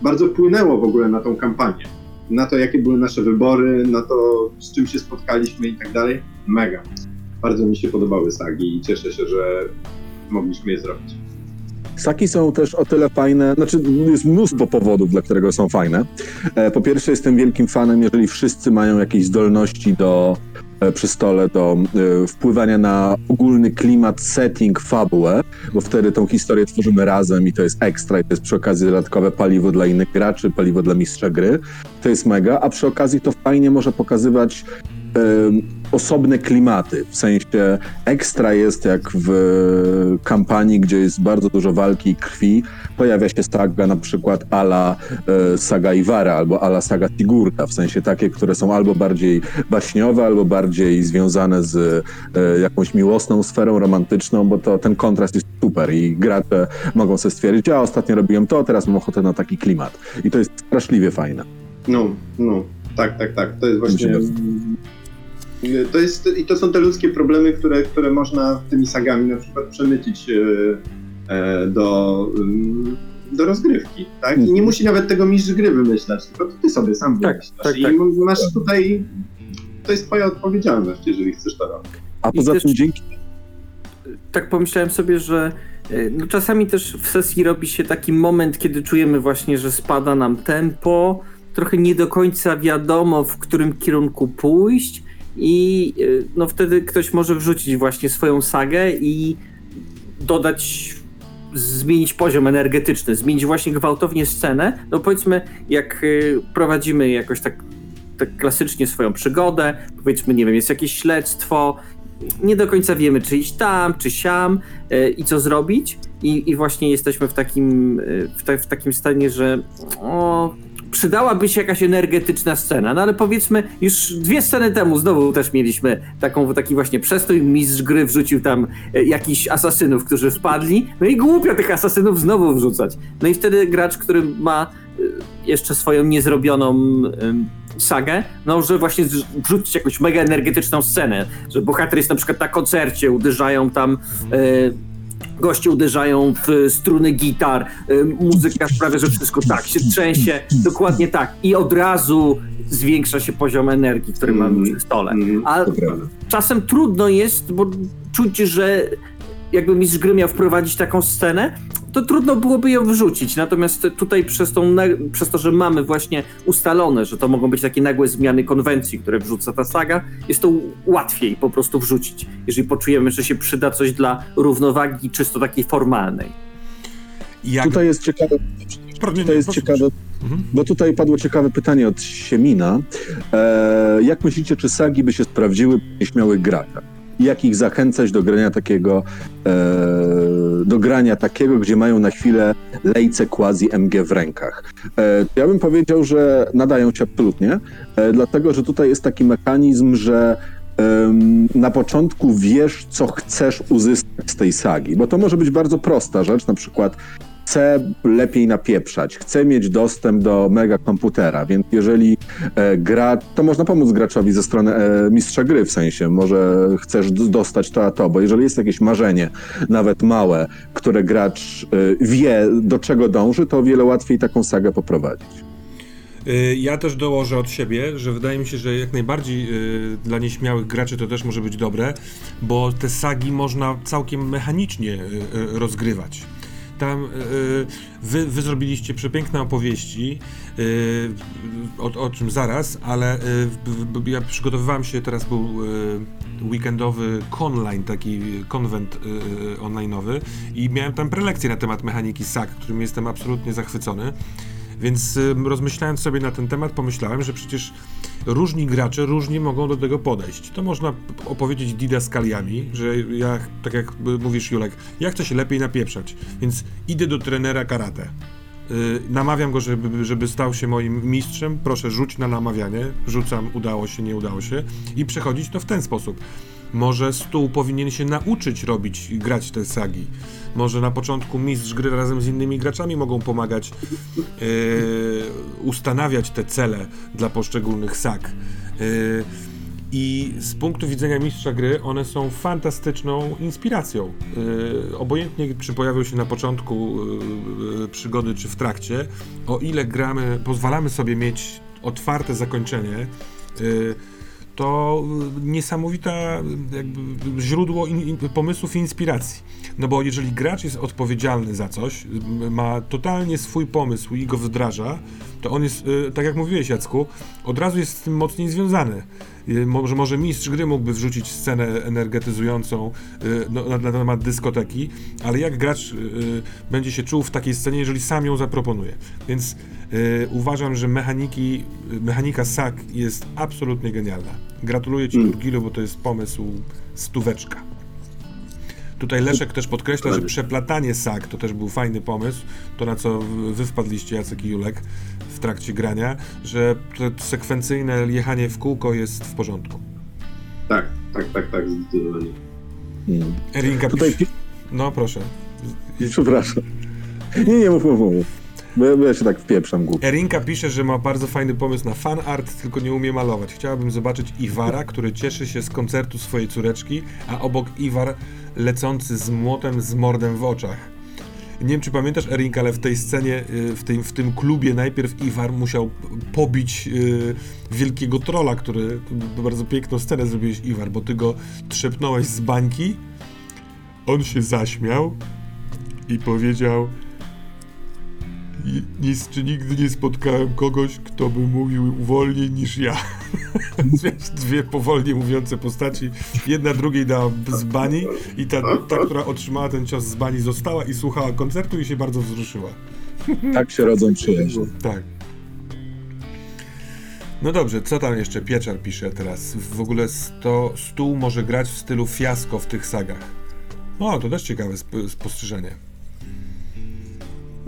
bardzo wpłynęło w ogóle na tą kampanię, na to, jakie były nasze wybory, na to, z czym się spotkaliśmy i tak dalej. Mega. Bardzo mi się podobały sagi i cieszę się, że mogliśmy je zrobić. Sagi są też o tyle fajne, jest mnóstwo powodów, dla którego są fajne. Po pierwsze, jestem wielkim fanem, jeżeli wszyscy mają jakieś zdolności przy stole do wpływania na ogólny klimat, setting, fabułę, bo wtedy tą historię tworzymy razem i to jest ekstra i to jest przy okazji dodatkowe paliwo dla innych graczy, paliwo dla mistrza gry. To jest mega, a przy okazji to fajnie może pokazywać osobne klimaty, w sensie ekstra jest jak w kampanii, gdzie jest bardzo dużo walki i krwi, pojawia się saga na przykład ala saga Iwara albo ala saga Sigurda, w sensie takie, które są albo bardziej baśniowe, albo bardziej związane z jakąś miłosną sferą romantyczną, bo to ten kontrast jest super i gracze mogą sobie stwierdzić, a ostatnio robiłem to, teraz mam ochotę na taki klimat i to jest straszliwie fajne. Tak, to jest właśnie... To są te ludzkie problemy, które można tymi sagami na przykład przemycić do rozgrywki, tak? I nie musi nawet tego mistrz gry wymyślać, tylko to ty sobie sam wymyślasz. Tak. Masz tutaj... To jest twoja odpowiedzialność, jeżeli chcesz to robić. A poza tym dzięki... Tak pomyślałem sobie, że czasami też w sesji robi się taki moment, kiedy czujemy właśnie, że spada nam tempo, trochę nie do końca wiadomo, w którym kierunku pójść, i wtedy ktoś może wrzucić właśnie swoją sagę i dodać, zmienić poziom energetyczny, zmienić właśnie gwałtownie scenę. Powiedzmy, jak prowadzimy jakoś tak klasycznie swoją przygodę, powiedzmy, nie wiem, jest jakieś śledztwo, nie do końca wiemy, czy iść tam, czy siam i co zrobić. I właśnie jesteśmy w takim stanie, że przydałaby się jakaś energetyczna scena. No ale powiedzmy, już 2 sceny temu znowu też mieliśmy taki właśnie przestój. Mistrz gry wrzucił tam jakichś asasynów, którzy wpadli. No i głupio tych asasynów znowu wrzucać. No i wtedy gracz, który ma jeszcze swoją niezrobioną sagę, no że właśnie wrzucić jakąś mega energetyczną scenę, że bohater jest na przykład na koncercie, uderzają tam... Goście uderzają w struny gitar, muzyka sprawia, że wszystko tak się trzęsie, dokładnie tak. I od razu zwiększa się poziom energii, który mamy przy stole. A czasem trudno jest, bo czuć, że jakby mistrz gry miał wprowadzić taką scenę, to trudno byłoby ją wrzucić. Natomiast tutaj przez to, że mamy właśnie ustalone, że to mogą być takie nagłe zmiany konwencji, które wrzuca ta saga, jest to łatwiej po prostu wrzucić, jeżeli poczujemy, że się przyda coś dla równowagi czysto takiej formalnej. Tutaj jest ciekawe... Bo tutaj padło ciekawe pytanie od Siemina. Jak myślicie, czy sagi by się sprawdziły, nieśmiały gracza? Jak ich zachęcać do grania takiego, gdzie mają na chwilę lejce quasi-MG w rękach. Ja bym powiedział, że nadają się absolutnie, dlatego, że tutaj jest taki mechanizm, że na początku wiesz, co chcesz uzyskać z tej sagi, bo to może być bardzo prosta rzecz, na przykład chcę lepiej napieprzać, chcę mieć dostęp do megakomputera, więc jeżeli gra, to można pomóc graczowi ze strony mistrza gry, w sensie może chcesz dostać to, a to, bo jeżeli jest jakieś marzenie, nawet małe, które gracz wie, do czego dąży, to o wiele łatwiej taką sagę poprowadzić. Ja też dołożę od siebie, że wydaje mi się, że jak najbardziej dla nieśmiałych graczy to też może być dobre, bo te sagi można całkiem mechanicznie rozgrywać. Tam wy zrobiliście przepiękne opowieści, o czym zaraz, ale ja przygotowywałem się, teraz był weekendowy online, taki konwent online'owy i miałem tam prelekcję na temat mechaniki SAG, którym jestem absolutnie zachwycony. Więc rozmyślając sobie na ten temat, pomyślałem, że przecież różni gracze różnie mogą do tego podejść. To można opowiedzieć didaskaliami, że ja, tak jak mówisz, Julek, ja chcę się lepiej napieprzać, więc idę do trenera karate. Namawiam go, żeby stał się moim mistrzem, proszę rzuć na namawianie, rzucam, udało się, nie udało się i przechodzić to w ten sposób. Może stół powinien się nauczyć robić i grać te sagi. Może na początku mistrz gry razem z innymi graczami mogą pomagać ustanawiać te cele dla poszczególnych sag. I z punktu widzenia mistrza gry one są fantastyczną inspiracją. Obojętnie czy pojawią się na początku przygody czy w trakcie, o ile gramy, pozwalamy sobie mieć otwarte zakończenie, to niesamowite jakby źródło pomysłów i inspiracji. No bo jeżeli gracz jest odpowiedzialny za coś, ma totalnie swój pomysł i go wdraża, to on jest, tak jak mówiłeś, Jacku, od razu jest z tym mocniej związany. Może mistrz gry mógłby wrzucić scenę energetyzującą na temat dyskoteki, ale jak gracz będzie się czuł w takiej scenie, jeżeli sam ją zaproponuje? Więc uważam, że mechanika SAG jest absolutnie genialna. Gratuluję Ci, Durgilu, bo to jest pomysł stóweczka. Tutaj Leszek też podkreśla, że przeplatanie SAG to też był fajny pomysł, to na co wy wpadliście, Jacek i Julek, w trakcie grania, że to sekwencyjne jechanie w kółko jest w porządku. Tak, zdecydowanie. Erinka tutaj... No proszę. Przepraszam. Nie mów. Bo ja się tak wpieprzam głupio. Erinka pisze, że ma bardzo fajny pomysł na fanart, tylko nie umie malować. Chciałabym zobaczyć Iwara, który cieszy się z koncertu swojej córeczki, a obok Iwar lecący z młotem z mordem w oczach. Nie wiem, czy pamiętasz, Erinka, ale w tej scenie, w tym klubie najpierw Iwar musiał pobić wielkiego trola, który... Bardzo piękną scenę zrobiłeś, Iwar, bo ty go trzepnąłeś z bańki, on się zaśmiał i powiedział... Nigdy nie spotkałem kogoś, kto by mówił wolniej niż ja. Dwie powolnie mówiące postaci, jedna drugiej dała z bani i ta, która otrzymała ten cios z bani, została i słuchała koncertu i się bardzo wzruszyła. Tak się rodzą przyjaźnie. Tak. No dobrze, co tam jeszcze Pieczar pisze teraz? W ogóle stół może grać w stylu fiasko w tych sagach. O, to też ciekawe spostrzeżenie.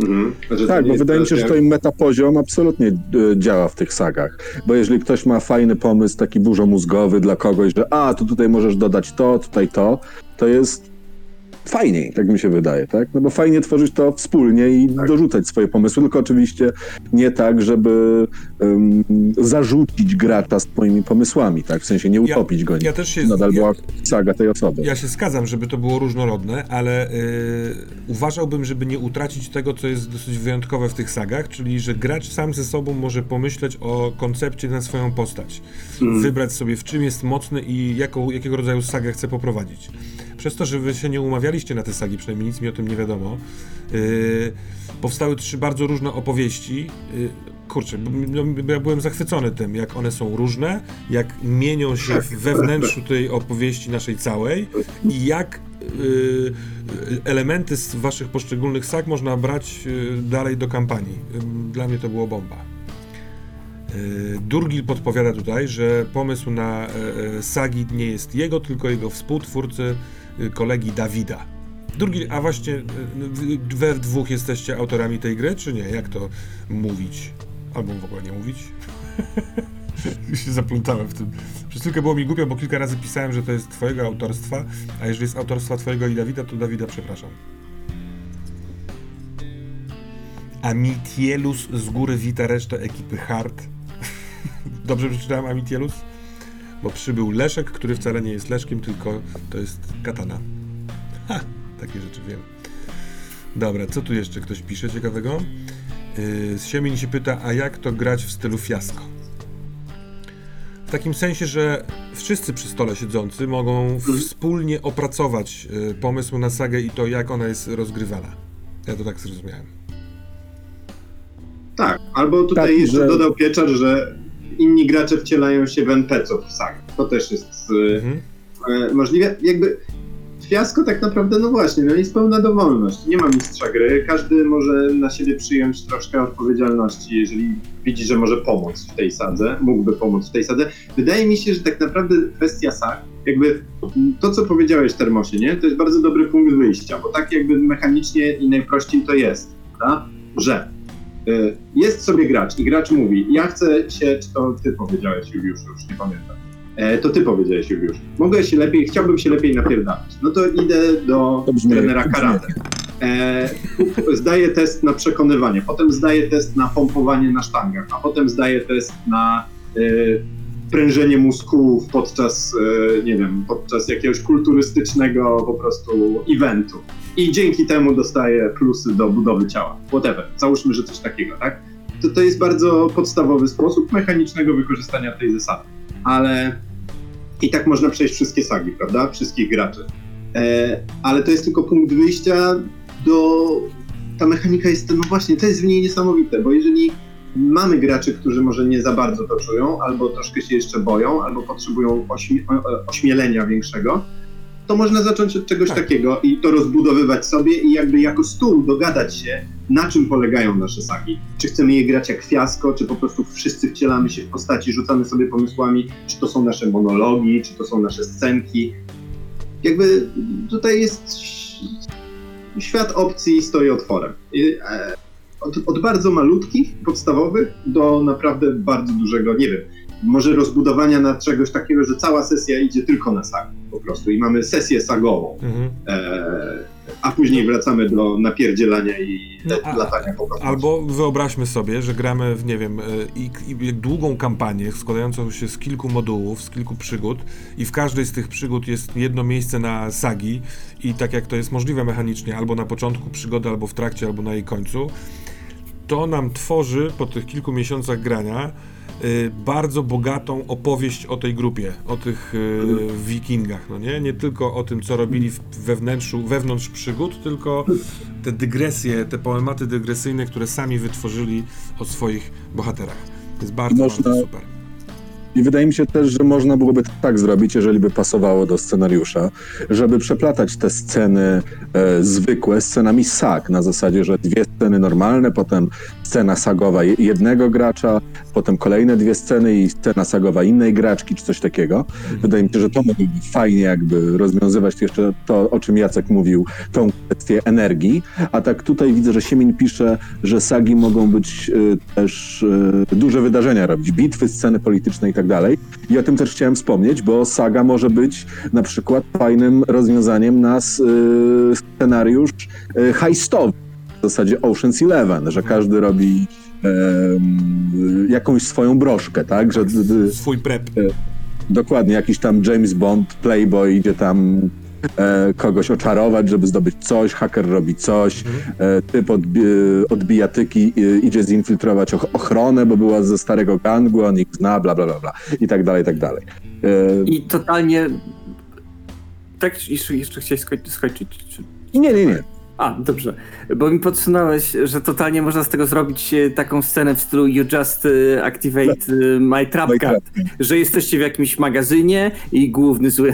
Mhm. Tak, bo wydaje mi się, że to im metapoziom absolutnie działa w tych sagach, bo jeżeli ktoś ma fajny pomysł, taki burzomózgowy dla kogoś, że a, to tutaj możesz dodać to, tutaj to, to jest fajniej, tak mi się wydaje, tak? No bo fajnie tworzyć to wspólnie i tak dorzucać swoje pomysły, tylko oczywiście nie tak, żeby zarzucić gracza swoimi pomysłami, tak? W sensie nie utopić go, nie. Nadal była saga tej osoby. Ja się zgadzam, żeby to było różnorodne, ale uważałbym, żeby nie utracić tego, co jest dosyć wyjątkowe w tych sagach, czyli że gracz sam ze sobą może pomyśleć o koncepcie na swoją postać. Wybrać sobie, w czym jest mocny i jakiego rodzaju sagę chce poprowadzić. Przez to, że wy się nie umawialiście na te sagi, przynajmniej nic mi o tym nie wiadomo, powstały 3 bardzo różne opowieści. Kurczę, ja byłem zachwycony tym, jak one są różne, jak mienią się we wnętrzu tej opowieści naszej całej i jak elementy z waszych poszczególnych sag można brać dalej do kampanii. Dla mnie to było bomba. Durgil podpowiada tutaj, że pomysł na sagi nie jest jego, tylko jego współtwórcy, kolegi Dawida. Durgil, a właśnie we 2 jesteście autorami tej gry, czy nie? Jak to mówić? Albo w ogóle nie mówić? się zaplątałem w tym. Przez chwilkę było mi głupio, bo kilka razy pisałem, że to jest twojego autorstwa, a jeżeli jest autorstwa twojego i Dawida, to Dawida przepraszam. Amitielus z góry wita resztę ekipy Hard. Dobrze przeczytałem Amitielus? Bo przybył Leszek, który wcale nie jest Leszkiem, tylko to jest katana. Ha! Takie rzeczy wiem. Dobra, co tu jeszcze ktoś pisze ciekawego? Siemień się pyta, a jak to grać w stylu fiasko? W takim sensie, że wszyscy przy stole siedzący mogą wspólnie opracować pomysł na sagę i to, jak ona jest rozgrywana. Ja to tak zrozumiałem. Tak, albo tutaj tak, jeszcze dodał Pieczar, że inni gracze wcielają się w NPC-ów w sagach. To też jest możliwe. Jakby fiasko tak naprawdę, no właśnie, no jest pełna dowolność. Nie ma mistrza gry, każdy może na siebie przyjąć troszkę odpowiedzialności, jeżeli widzi, że może pomóc w tej sadze, mógłby pomóc w tej sadze. Wydaje mi się, że tak naprawdę kwestia sag, jakby to, co powiedziałeś Termosie, nie? To jest bardzo dobry punkt wyjścia, bo tak jakby mechanicznie i najprościej to jest, prawda? Że jest sobie gracz i gracz mówi, ja chcę się, czy to ty powiedziałeś Juliusz, już nie pamiętam, to ty powiedziałeś Juliusz, chciałbym się lepiej napierdalać, no to idę do trenera karate, zdaję test na przekonywanie, potem zdaję test na pompowanie na sztangach, a potem zdaję test na prężenie muskułów podczas, nie wiem, podczas jakiegoś kulturystycznego po prostu eventu. I dzięki temu dostaję plusy do budowy ciała. Whatever. Załóżmy, że coś takiego, tak? To jest bardzo podstawowy sposób mechanicznego wykorzystania tej zasady. Ale i tak można przejść wszystkie sagi, prawda? Wszystkich graczy. Ale to jest tylko punkt wyjścia do... Ta mechanika jest... No właśnie, to jest w niej niesamowite, bo jeżeli mamy graczy, którzy może nie za bardzo to czują, albo troszkę się jeszcze boją, albo potrzebują ośmielenia większego, to można zacząć od czegoś takiego i to rozbudowywać sobie i jakby jako stół dogadać się, na czym polegają nasze sagi. Czy chcemy je grać jak fiasko, czy po prostu wszyscy wcielamy się w postaci, rzucamy sobie pomysłami, czy to są nasze monologi, czy to są nasze scenki. Jakby tutaj jest... Świat opcji stoi otworem. Od bardzo malutkich, podstawowych, do naprawdę bardzo dużego, nie wiem, może rozbudowania na czegoś takiego, że cała sesja idzie tylko na sagę po prostu i mamy sesję sagową, a później wracamy do napierdzielania i latania po prostu. Albo wyobraźmy sobie, że gramy w, nie wiem, długą kampanię składającą się z kilku modułów, z kilku przygód i w każdej z tych przygód jest jedno miejsce na sagi i tak jak to jest możliwe mechanicznie, albo na początku przygody, albo w trakcie, albo na jej końcu, to nam tworzy po tych kilku miesiącach grania bardzo bogatą opowieść o tej grupie, o tych wikingach, no nie? Nie tylko o tym, co robili wewnątrz przygód, tylko te dygresje, te poematy dygresyjne, które sami wytworzyli o swoich bohaterach. Jest bardzo super. I wydaje mi się też, że można byłoby tak zrobić, jeżeli by pasowało do scenariusza, żeby przeplatać te sceny zwykłe scenami sag, na zasadzie, że dwie sceny normalne, potem scena sagowa jednego gracza, potem kolejne dwie sceny i scena sagowa innej graczki, czy coś takiego. Wydaje mi się, że to mogłoby fajnie jakby rozwiązywać jeszcze to, o czym Jacek mówił, tą kwestię energii, a tak tutaj widzę, że Siemin pisze, że sagi mogą być też duże wydarzenia robić, bitwy, sceny polityczne i tak dalej. I o tym też chciałem wspomnieć, bo saga może być na przykład fajnym rozwiązaniem na scenariusz heistowy, w zasadzie Ocean's Eleven, że każdy robi jakąś swoją broszkę, tak? Że, swój prep. Dokładnie, jakiś tam James Bond, Playboy idzie tam kogoś oczarować, żeby zdobyć coś, haker robi coś, typ od bijatyki idzie zinfiltrować ochronę, bo była ze starego gangu, on ich zna, bla, bla, bla, bla, i tak dalej, i tak dalej. I totalnie... Tak, jeszcze chciałeś skończyć? Czy... Nie. A, dobrze, bo mi podsunąłeś, że totalnie można z tego zrobić taką scenę w stylu You just activate my trap card, że jesteście w jakimś magazynie i główny zły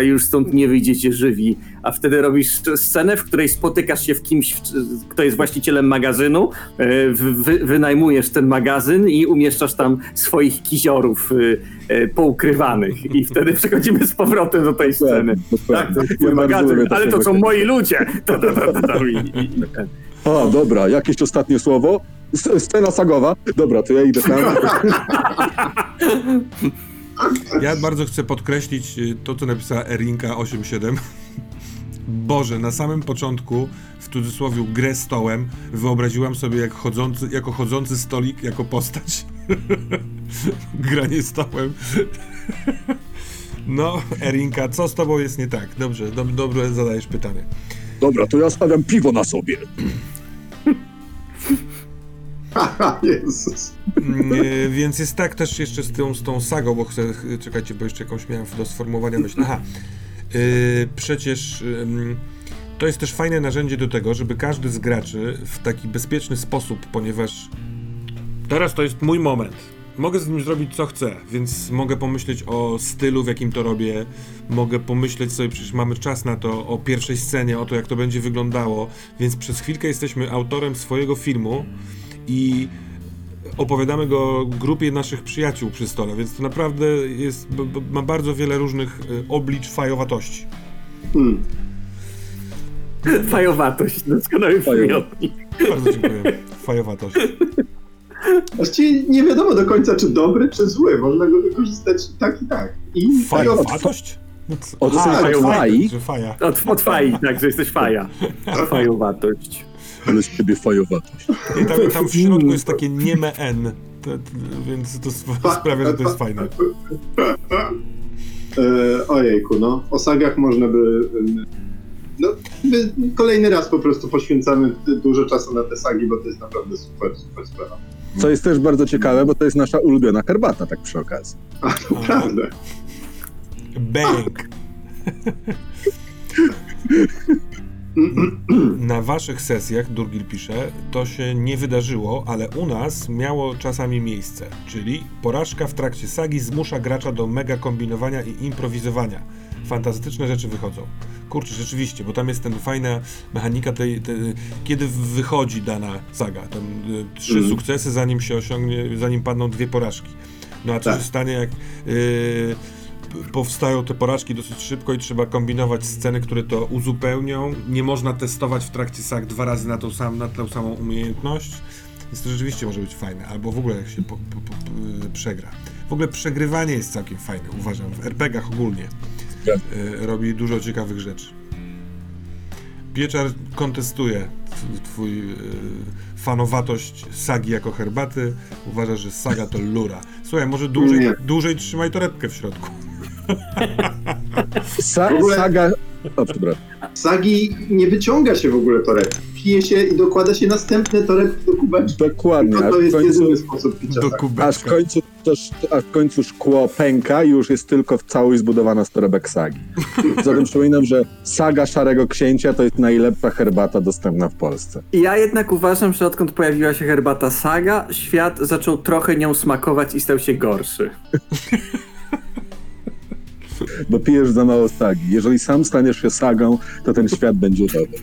już stąd nie wyjdziecie żywi, a wtedy robisz scenę, w której spotykasz się w kimś, kto jest właścicielem magazynu, wynajmujesz ten magazyn i umieszczasz tam swoich kiziorów poukrywanych i wtedy przechodzimy z powrotem do tej sceny. Tak, to jest mój magazyn, ale to są moi ludzie. O, dobra, jakieś ostatnie słowo? Scena sagowa? Dobra, to ja idę tam. Ja bardzo chcę podkreślić to, co napisała Erinka 87. Boże, na samym początku, w cudzysłowie, grę stołem wyobraziłam sobie jako chodzący stolik, jako postać. Granie stołem. No, Erinka, co z tobą jest nie tak? Dobrze, dobrze zadajesz pytanie. Dobra, to ja stawiam piwo na sobie. Jezus. Więc jest tak też jeszcze z tą sagą, bo chcę, czekajcie, bo jeszcze jakąś miałem do sformułowania myślę. Aha, przecież to jest też fajne narzędzie do tego, żeby każdy z graczy w taki bezpieczny sposób, ponieważ teraz to jest mój moment. Mogę z nim zrobić co chcę, więc mogę pomyśleć o stylu, w jakim to robię, mogę pomyśleć sobie, przecież mamy czas na to, o pierwszej scenie, o to, jak to będzie wyglądało, więc przez chwilkę jesteśmy autorem swojego filmu i opowiadamy go grupie naszych przyjaciół przy stole, więc to naprawdę jest, ma bardzo wiele różnych oblicz fajowatości. Fajowatość, doskonały fajownik. Bardzo dziękuję, fajowatość. Właściwie nie wiadomo do końca, czy dobry, czy zły. Można go wykorzystać tak i tak. I fajowatość? Od faj, tak, że jesteś faja. Fajowatość. Ale z ciebie fajowatość. I tam w środku jest takie nieme N, więc to sprawia, że to jest fajne. Ojejku, no. O sagach można by... No, kolejny raz po prostu poświęcamy dużo czasu na te sagi, bo to jest naprawdę super sprawa. Co jest też bardzo ciekawe, bo to jest nasza ulubiona herbata, tak przy okazji. A, naprawdę. Bang. Na waszych sesjach, Durgil pisze, to się nie wydarzyło, ale u nas miało czasami miejsce, czyli porażka w trakcie sagi zmusza gracza do mega kombinowania i improwizowania. Fantastyczne rzeczy wychodzą. Kurczę, rzeczywiście, bo tam jest ten fajna mechanika kiedy wychodzi dana saga. Tam trzy sukcesy, zanim się osiągnie, zanim padną dwie porażki. No a co się stanie, jak powstają te porażki dosyć szybko i trzeba kombinować sceny, które to uzupełnią. Nie można testować w trakcie sag dwa razy na tą samą umiejętność. Więc to rzeczywiście może być fajne, albo w ogóle jak się przegra. W ogóle przegrywanie jest całkiem fajne, uważam, w RPG-ach ogólnie. Robi dużo ciekawych rzeczy. Pieczar kontestuje twój fanowatość sagi jako herbaty. Uważasz, że saga to lura. Słuchaj, może dłużej trzymaj torebkę w środku. Saga... O, dobra. Sagi nie wyciąga się w ogóle toreb. Pije się i dokłada się następne toreb do kubeczka. Dokładnie. To jest jedyny sposób picia. Aż w końcu szkło pęka i już jest tylko w całość zbudowana z torebek sagi. Zatem przypominam, że Saga Szarego Księcia to jest najlepsza herbata dostępna w Polsce. Ja jednak uważam, że odkąd pojawiła się herbata Saga, świat zaczął trochę nią smakować i stał się gorszy. Bo pijesz za mało sagi. Jeżeli sam staniesz się sagą, to ten świat będzie dobry.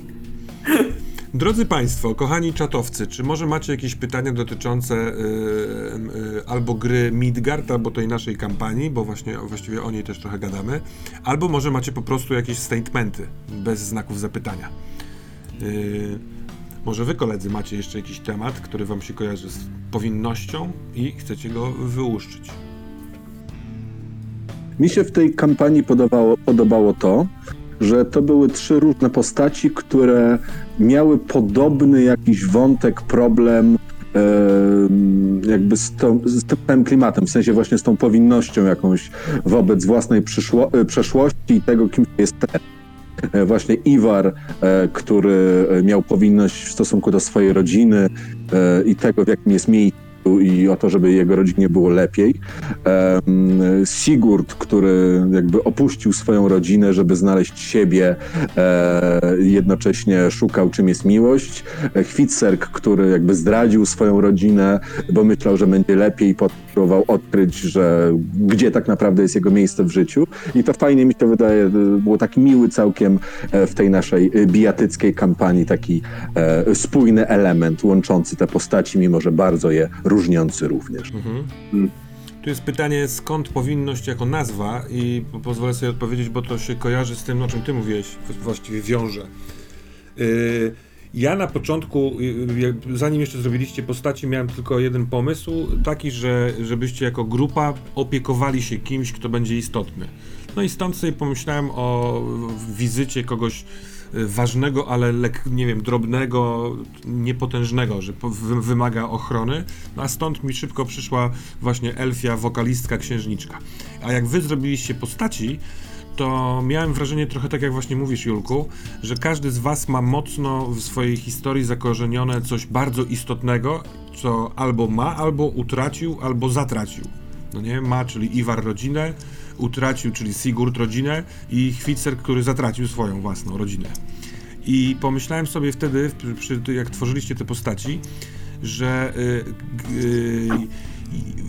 Drodzy Państwo, kochani czatowcy, czy może macie jakieś pytania dotyczące albo gry Midgard, albo tej naszej kampanii, bo właśnie właściwie o niej też trochę gadamy, albo może macie po prostu jakieś statementy bez znaków zapytania. Może Wy, koledzy, macie jeszcze jakiś temat, który Wam się kojarzy z powinnością i chcecie go wyłuszczyć. Mi się w tej kampanii podobało to, że to były 3 różne postaci, które miały podobny jakiś wątek, problem jakby z tym klimatem, w sensie właśnie z tą powinnością jakąś wobec własnej przeszłości i tego, kim jest ten. Właśnie Iwar, który miał powinność w stosunku do swojej rodziny i tego, w jakim jest miejscu. I o to, żeby jego rodzinie było lepiej. Sigurd, który jakby opuścił swoją rodzinę, żeby znaleźć siebie, jednocześnie szukał, czym jest miłość. Hvitserk, który jakby zdradził swoją rodzinę, bo myślał, że będzie lepiej i próbował odkryć, że gdzie tak naprawdę jest jego miejsce w życiu. I to fajnie mi to wydaje, było taki miły całkiem w tej naszej bijatyckiej kampanii, taki spójny element łączący te postaci, mimo że bardzo je różniący również. Mhm. Tu jest pytanie, skąd powinność jako nazwa, i pozwolę sobie odpowiedzieć, bo to się kojarzy z tym, o czym ty mówiłeś, właściwie wiąże. Ja na początku, zanim jeszcze zrobiliście postaci, miałem tylko jeden pomysł, taki, że żebyście jako grupa opiekowali się kimś, kto będzie istotny. No i stąd sobie pomyślałem o wizycie kogoś ważnego, ale nie wiem, drobnego, niepotężnego, że wymaga ochrony, no a stąd mi szybko przyszła właśnie elfia, wokalistka, księżniczka. A jak wy zrobiliście postaci, to miałem wrażenie, trochę tak jak właśnie mówisz, Julku, że każdy z was ma mocno w swojej historii zakorzenione coś bardzo istotnego, co albo ma, albo utracił, albo zatracił. No nie, ma, czyli Iwar rodzinę, utracił, czyli Sigurd rodzinę, i Hvitserk, który zatracił swoją własną rodzinę. I pomyślałem sobie wtedy, jak tworzyliście te postaci, że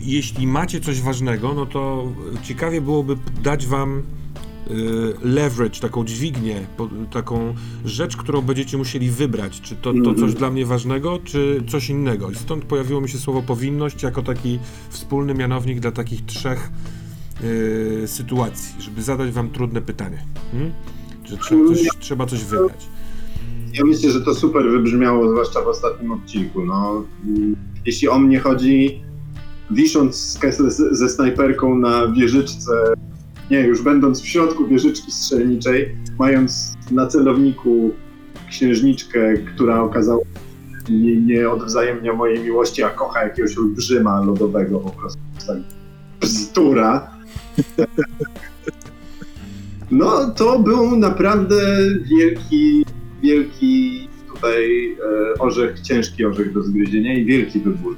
jeśli macie coś ważnego, no to ciekawie byłoby dać wam leverage, taką dźwignię, taką rzecz, którą będziecie musieli wybrać, czy to coś dla mnie ważnego, czy coś innego. I stąd pojawiło mi się słowo powinność jako taki wspólny mianownik dla takich 3 sytuacji, żeby zadać wam trudne pytanie. Że trzeba coś wybrać. Ja myślę, że to super wybrzmiało, zwłaszcza w ostatnim odcinku. No, jeśli o mnie chodzi, wisząc ze snajperką na wieżyczce, nie, już będąc w środku wieżyczki strzelniczej, mając na celowniku księżniczkę, która okazała się nie odwzajemnia mojej miłości, a kocha jakiegoś olbrzyma lodowego po prostu. Tak. Pztura. No, to był naprawdę wielki tutaj orzech, ciężki orzech do zgryzienia i wielki wybór,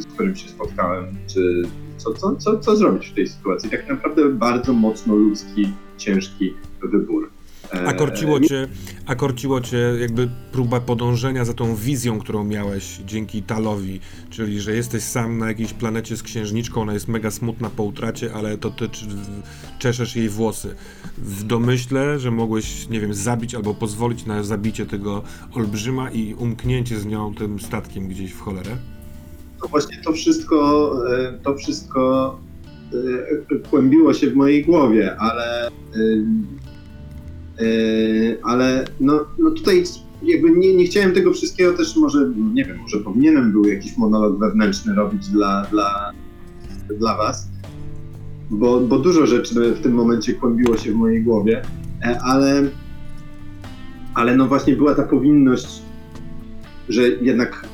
z którym się spotkałem. Czy co zrobić w tej sytuacji? Tak naprawdę bardzo mocno ludzki, ciężki wybór. A korciło cię jakby próba podążenia za tą wizją, którą miałeś dzięki Talowi, czyli że jesteś sam na jakiejś planecie z księżniczką, ona jest mega smutna po utracie, ale to ty czeszesz jej włosy. W domyśle, że mogłeś, nie wiem, zabić albo pozwolić na zabicie tego olbrzyma i umknięcie z nią tym statkiem gdzieś w cholerę. To właśnie to wszystko kłębiło się w mojej głowie, ale no tutaj jakby nie chciałem tego wszystkiego też, może, nie wiem, może powinienem był jakiś monolog wewnętrzny robić dla was, bo dużo rzeczy w tym momencie kłębiło się w mojej głowie, ale no właśnie była ta powinność, że jednak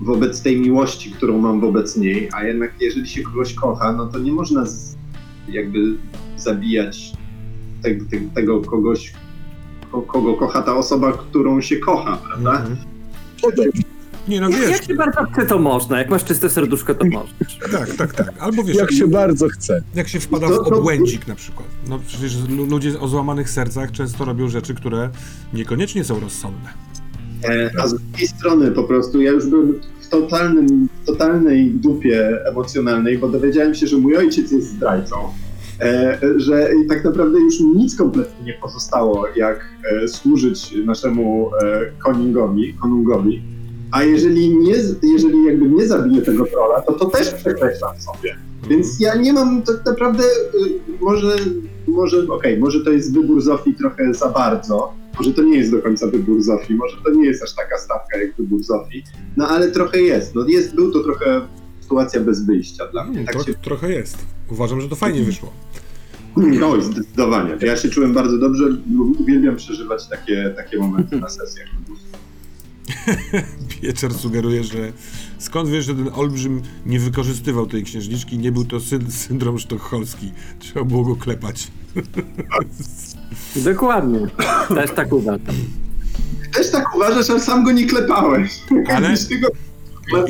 wobec tej miłości, którą mam wobec niej, a jednak jeżeli się kogoś kocha, no to nie można jakby zabijać tego kogoś, kogo kocha ta osoba, którą się kocha, prawda? Mm-hmm. Nie, no wiesz, jak się bardzo chce, to można. Jak masz czyste serduszko, to możesz. Tak. Albo wiesz, jak się bardzo chce. Jak się wpada w obłędzik na przykład. No przecież ludzie o złamanych sercach często robią rzeczy, które niekoniecznie są rozsądne. A z drugiej strony po prostu ja już byłem w totalnej dupie emocjonalnej, bo dowiedziałem się, że mój ojciec jest zdrajcą. Że tak naprawdę już nic kompletnie nie pozostało, jak służyć naszemu konungowi. A jeżeli jakby nie zabiję tego trolla, to też przekreślam sobie. Więc ja nie mam tak naprawdę, może to jest wybór Zofii trochę za bardzo, może to nie jest do końca wybór Zofii, może to nie jest aż taka stawka jak wybór Zofii, no ale trochę jest. No jest, był to trochę sytuacja bez wyjścia dla mnie. Trochę jest. Uważam, że to fajnie wyszło. No, zdecydowanie. Ja się czułem bardzo dobrze, uwielbiam przeżywać takie momenty na sesjach. Pieczar sugeruje, że skąd wiesz, że ten olbrzym nie wykorzystywał tej księżniczki, nie był to syndrom sztokholmski. Trzeba było go klepać. Dokładnie. Też tak uważam. Też tak uważasz, ale sam go nie klepałeś. Ale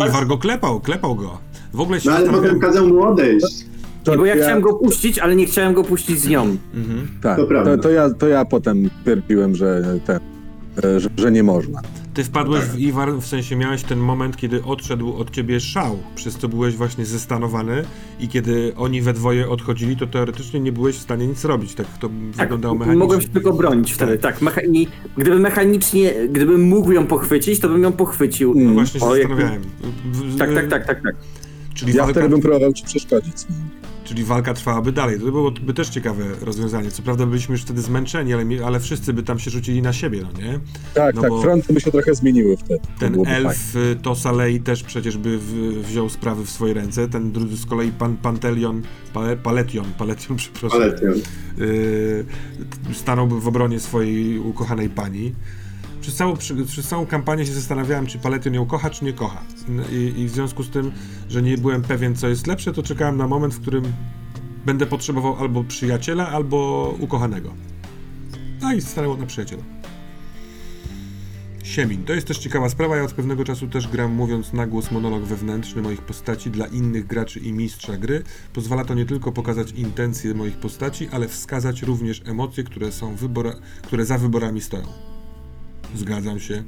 Iwar go klepał go. W ogóle się ale potem kazał mu odejść. Bo ja chciałem go puścić, ale nie chciałem go puścić z nią. Mhm. Tak, to ja potem pierpiłem, że nie można. Ty wpadłeś w Iwar, w sensie miałeś ten moment, kiedy odszedł od ciebie szał, przez co byłeś właśnie zestanowany i kiedy oni we dwoje odchodzili, to teoretycznie nie byłeś w stanie nic robić, tak wyglądało mechanicznie. Mogłem się tylko bronić wtedy, gdybym mógł ją pochwycić, to bym ją pochwycił. No właśnie się zastanawiałem. Tak. Czyli ja wtedy bym próbował ci przeszkodzić. Czyli walka trwałaby dalej. To byłoby też ciekawe rozwiązanie. Co prawda byliśmy już wtedy zmęczeni, ale wszyscy by tam się rzucili na siebie, no nie? Tak, fronty by się trochę zmieniły wtedy. Ten elf Tosalei też przecież by wziął sprawy w swoje ręce. Ten drugi z kolei Paletion. Stanąłby w obronie swojej ukochanej pani. Przez całą kampanię się zastanawiałem, czy Paletion ją kocha, czy nie kocha. I w związku z tym, że nie byłem pewien, co jest lepsze, to czekałem na moment, w którym będę potrzebował albo przyjaciela, albo ukochanego. No i stanęło na przyjaciela. Siemin. To jest też ciekawa sprawa. Ja od pewnego czasu też gram, mówiąc na głos monolog wewnętrzny moich postaci dla innych graczy i mistrza gry. Pozwala to nie tylko pokazać intencje moich postaci, ale wskazać również emocje, które za wyborami stoją. Zgadzam się.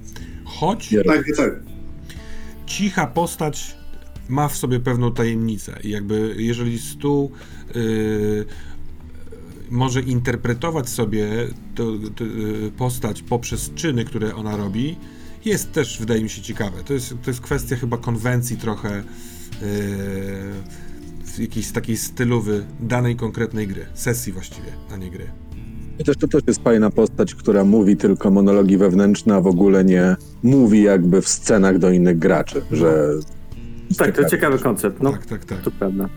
Choć tak. Cicha postać ma w sobie pewną tajemnicę i jakby jeżeli stół może interpretować sobie postać poprzez czyny, które ona robi, jest też, wydaje mi się, ciekawe. To jest kwestia chyba konwencji trochę jakiejś takiej stylowy danej konkretnej gry, sesji właściwie, a nie gry. Chociaż to też jest fajna postać, która mówi tylko monologi wewnętrzne, a w ogóle nie mówi jakby w scenach do innych graczy, że... Tak, to ciekawy koncept, no. Tak. To prawda.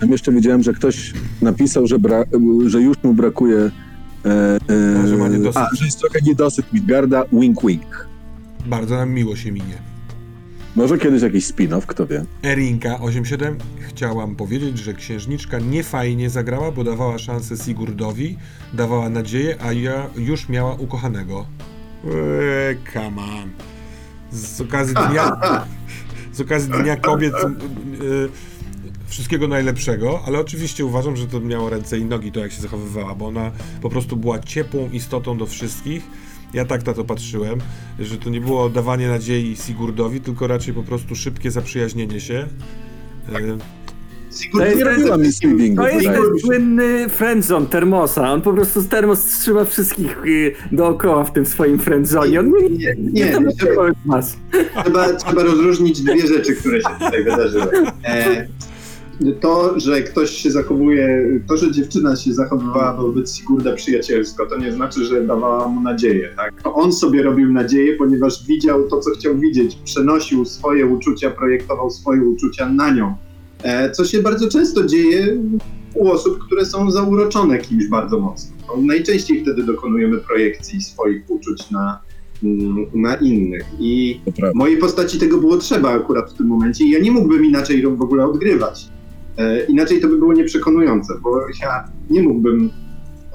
Tam jeszcze widziałem, że ktoś napisał, że już mu brakuje... że jest trochę niedosyt Midgarda, wink wink. Bardzo nam miło się minie. Może kiedyś jakiś spin-off, kto wie. Erinka87. Chciałam powiedzieć, że księżniczka nie fajnie zagrała, bo dawała szansę Sigurdowi, dawała nadzieję, a ja już miała ukochanego. Come on. Z okazji Dnia Kobiet wszystkiego najlepszego, ale oczywiście uważam, że to miało ręce i nogi to, jak się zachowywała, bo ona po prostu była ciepłą istotą do wszystkich. Ja tak na to patrzyłem, że to nie było dawanie nadziei Sigurdowi, tylko raczej po prostu szybkie zaprzyjaźnienie się. Tak. To jest słynny friendzone Termosa. On po prostu z Termos trzyma wszystkich dookoła w tym swoim friendzonie. Trzeba rozróżnić dwie rzeczy, które się tutaj wydarzyły. To, że ktoś się zachowuje, to, że dziewczyna się zachowywała wobec Sigurda przyjacielsko, to nie znaczy, że dawała mu nadzieję, tak? To on sobie robił nadzieję, ponieważ widział to, co chciał widzieć, przenosił swoje uczucia, projektował swoje uczucia na nią, co się bardzo często dzieje u osób, które są zauroczone kimś bardzo mocno. No, najczęściej wtedy dokonujemy projekcji swoich uczuć na na innych. I mojej postaci tego było trzeba akurat w tym momencie i ja nie mógłbym inaczej w ogóle odgrywać. Inaczej to by było nieprzekonujące, bo ja nie mógłbym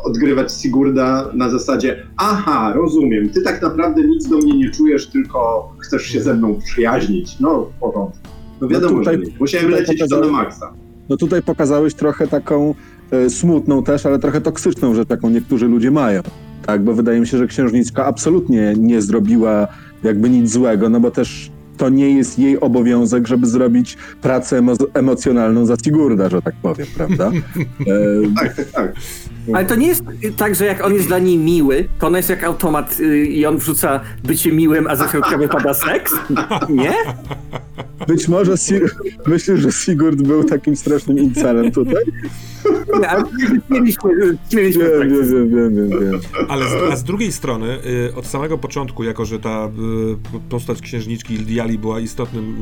odgrywać Sigurda na zasadzie aha, rozumiem, ty tak naprawdę nic do mnie nie czujesz, tylko chcesz się ze mną przyjaźnić. No, w porządku. No wiadomo, tutaj, że nie. Musiałem lecieć to na maksa. No tutaj pokazałeś trochę taką smutną też, ale trochę toksyczną rzecz, jaką niektórzy ludzie mają. Tak, bo wydaje mi się, że księżniczka absolutnie nie zrobiła jakby nic złego, no bo też to nie jest jej obowiązek, żeby zrobić pracę emocjonalną za Sigurda, że tak powiem, prawda? Tak. Ale to nie jest tak, że jak on jest dla niej miły, to ona jest jak automat i on wrzuca bycie miłym, a za chwilkę wypada seks? Nie? Być może myślę, że Sigurd był takim strasznym incelem tutaj. Nie, ale mieliśmy wiem. Ale z drugiej strony, od samego początku, jako że ta postać księżniczki Ildiali była istotnym,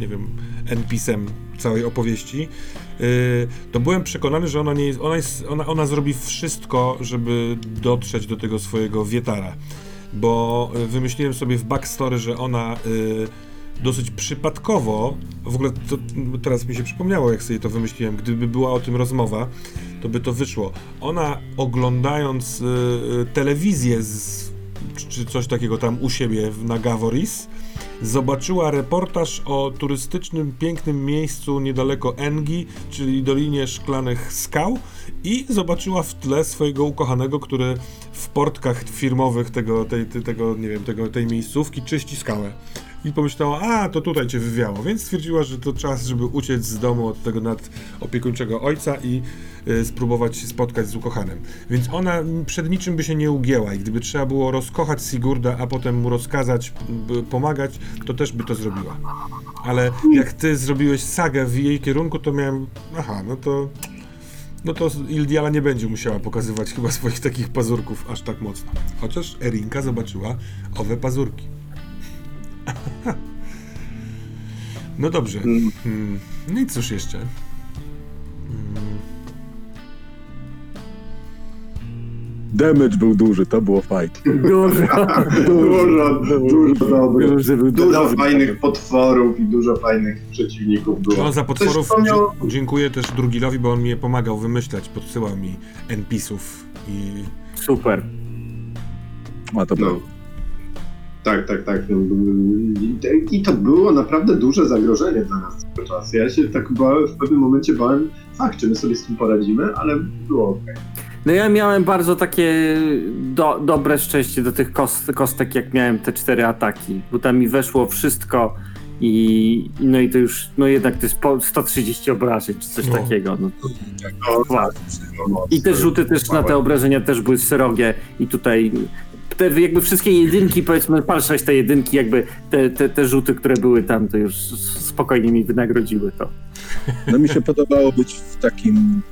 nie wiem, NPC-em całej opowieści, to byłem przekonany, że ona zrobi wszystko, żeby dotrzeć do tego swojego wietara. Bo wymyśliłem sobie w backstory, że ona dosyć przypadkowo, w ogóle to, teraz mi się przypomniało, jak sobie to wymyśliłem, gdyby była o tym rozmowa, to by to wyszło. Ona oglądając telewizję czy coś takiego tam u siebie w Nagavoris, zobaczyła reportaż o turystycznym, pięknym miejscu niedaleko Engi, czyli Dolinie Szklanych Skał, i zobaczyła w tle swojego ukochanego, który w portkach firmowych tej miejscówki czyści skałę. I pomyślała, to tutaj cię wywiało, więc stwierdziła, że to czas, żeby uciec z domu od tego nadopiekuńczego ojca i spróbować się spotkać z ukochanym. Więc ona przed niczym by się nie ugięła i gdyby trzeba było rozkochać Sigurda, a potem mu rozkazać, pomagać, to też by to zrobiła. Ale jak ty zrobiłeś sagę w jej kierunku, to miałem, no to Ildiala nie będzie musiała pokazywać chyba swoich takich pazurków aż tak mocno. Chociaż Erinka zobaczyła owe pazurki. No dobrze. No i cóż jeszcze? Damage był duży, to było fajne. Dużo fajnych potworów i dużo fajnych przeciwników było. No za potworów dziękuję też Durgilowi, bo on mi je pomagał wymyślać, podsyłał mi NPC-ów i... Super. A to było. Tak. I to było naprawdę duże zagrożenie dla nas cały czas. Ja się tak w pewnym momencie bałem, czy my sobie z tym poradzimy, ale było okej. No ja miałem bardzo takie dobre szczęście do tych kostek, jak miałem te 4 ataki, bo tam mi weszło wszystko i to już, jednak to jest 130 obrażeń, czy coś takiego. I te rzuty też na te obrażenia też były srogie i tutaj... Te jakby wszystkie jedynki, powiedzmy, palszość te jedynki, jakby te rzuty, które były tam, to już spokojnie mi wynagrodziły to. No mi się podobało być w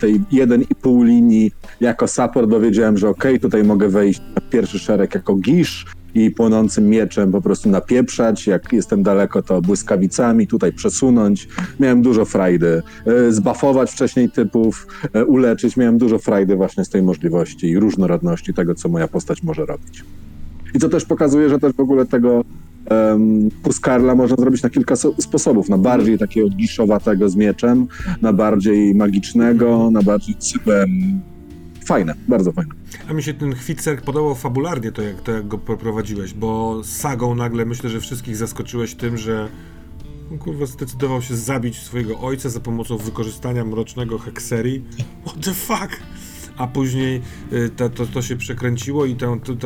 tej 1,5 linii jako support, bo wiedziałem, że tutaj mogę wejść na pierwszy szereg jako gisz i płonącym mieczem po prostu napieprzać, jak jestem daleko, to błyskawicami tutaj przesunąć. Miałem dużo frajdy. Zbuffować wcześniej typów, uleczyć. Miałem dużo frajdy właśnie z tej możliwości i różnorodności tego, co moja postać może robić. I co też pokazuje, że też w ogóle tego Huscarla można zrobić na kilka sposobów. Na bardziej takiego giszowatego z mieczem, na bardziej magicznego, na bardziej fajne, bardzo fajne. A mi się ten Hvitserk podobał fabularnie, to jak go prowadziłeś, bo sagą nagle myślę, że wszystkich zaskoczyłeś tym, że zdecydował się zabić swojego ojca za pomocą wykorzystania mrocznego hekserii. What the fuck? A później to się przekręciło i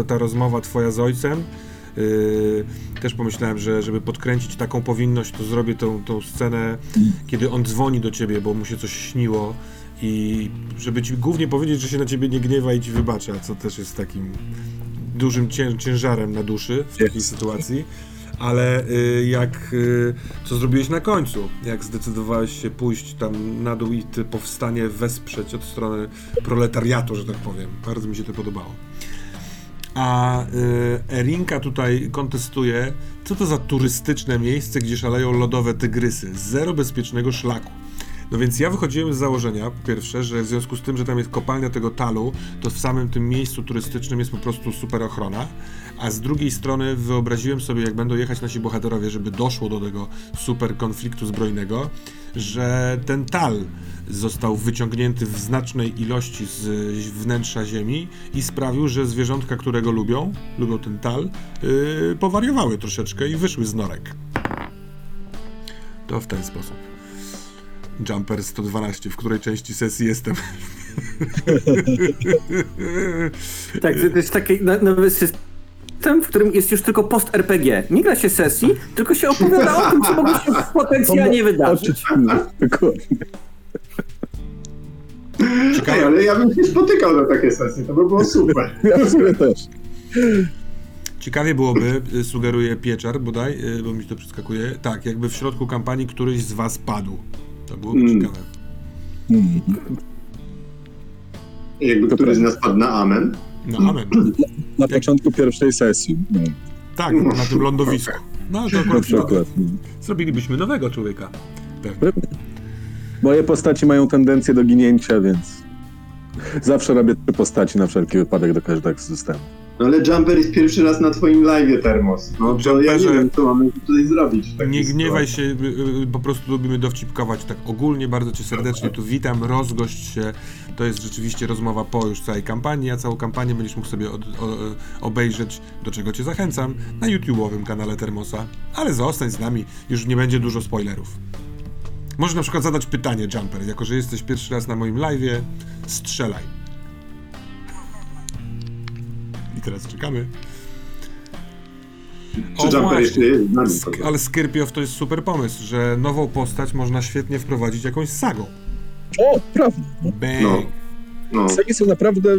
ta rozmowa twoja z ojcem. Też pomyślałem, że żeby podkręcić taką powinność, to zrobię tą scenę, kiedy on dzwoni do ciebie, bo mu się coś śniło. I żeby ci głównie powiedzieć, że się na ciebie nie gniewa i ci wybacza, co też jest takim dużym ciężarem na duszy w takiej sytuacji. Ale co zrobiłeś na końcu, jak zdecydowałeś się pójść tam na dół i ty powstanie wesprzeć od strony proletariatu, że tak powiem. Bardzo mi się to podobało. A Erinka tutaj kontestuje, co to za turystyczne miejsce, gdzie szaleją lodowe tygrysy. Zero bezpiecznego szlaku. No więc ja wychodziłem z założenia, po pierwsze, że w związku z tym, że tam jest kopalnia tego talu, to w samym tym miejscu turystycznym jest po prostu super ochrona, a z drugiej strony wyobraziłem sobie, jak będą jechać nasi bohaterowie, żeby doszło do tego super konfliktu zbrojnego, że ten tal został wyciągnięty w znacznej ilości z wnętrza ziemi i sprawił, że zwierzątka, którego lubią ten tal, powariowały troszeczkę i wyszły z norek. To w ten sposób. Jumper 112, w której części sesji jestem? Tak, to jest taki nowy system, w którym jest już tylko post-RPG. Nie gra się sesji, tylko się opowiada o tym, co mogło się potencjalnie wydarzyć. Czekaj, ale ja bym się spotykał na takie sesje, to by było super. Ja też. Ciekawie byłoby, sugeruje Pieczar bodaj, bo mi to przeskakuje, tak, jakby w środku kampanii któryś z was padł. To byłoby ciekawe. Jakby to któryś z nas padł na amen? Na amen. Na początku pierwszej sesji. Tak, na tym lądowisku. No to akurat zrobilibyśmy nowego człowieka. Pewnie. Moje postaci mają tendencję do ginięcia, więc zawsze robię trzy postaci na wszelki wypadek do każdego systemu. No ale Jumper jest pierwszy raz na twoim live'ie, Termos. No to ja nie wiem, co mamy tutaj zrobić. Nie gniewaj się, po prostu lubimy dowcipkować tak ogólnie. Bardzo cię serdecznie tu witam, rozgość się. To jest rzeczywiście rozmowa po już całej kampanii, a całą kampanię będziesz mógł sobie obejrzeć, do czego cię zachęcam, na YouTube'owym kanale Termosa. Ale zostań z nami, już nie będzie dużo spoilerów. Możesz na przykład zadać pytanie, Jumper, jako że jesteś pierwszy raz na moim live'ie, strzelaj. I teraz czekamy. Czy Jumper jeszcze jest? Ale Skirpiow to jest super pomysł, że nową postać można świetnie wprowadzić jakąś sagą. O, prawda. No. Sagi są naprawdę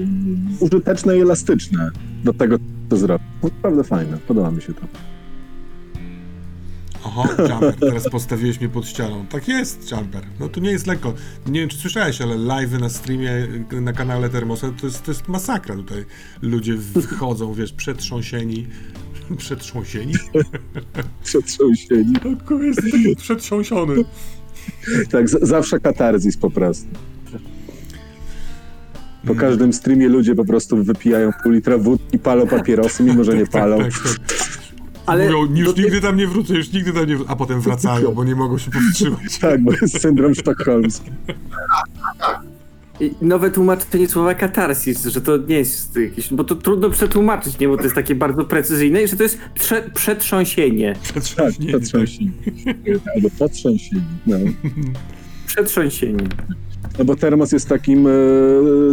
użyteczne i elastyczne do tego, co zrobię. Naprawdę fajne, podoba mi się to. Oho, Jumper, teraz postawiłeś mnie pod ścianą. Tak jest, Jumper. No tu nie jest lekko. Nie wiem, czy słyszałeś, ale live'y na streamie, na kanale Termosa, to jest masakra tutaj. Ludzie wchodzą, wiesz, przetrząsieni? Przetrząsieni. No, jestem taki przetrząsiony. Tak, zawsze katarzis po prostu. Po każdym streamie ludzie po prostu wypijają pół litra wódki, palą papierosy, mimo że nie palą. Tak. Ale mówią, już nigdy tam nie wrócę, a potem wracają, bo nie mogą się powstrzymać. Tak, bo jest syndrom sztokholmski. Nowe tłumaczenie słowa katarsis, że to nie jest jakieś, bo to trudno przetłumaczyć, nie, bo to jest takie bardzo precyzyjne i że to jest przetrząsienie. Przetrząsienie. Tak, przetrząsienie. Albo potrząsienie. No. Przetrząsienie. No bo Termos jest takim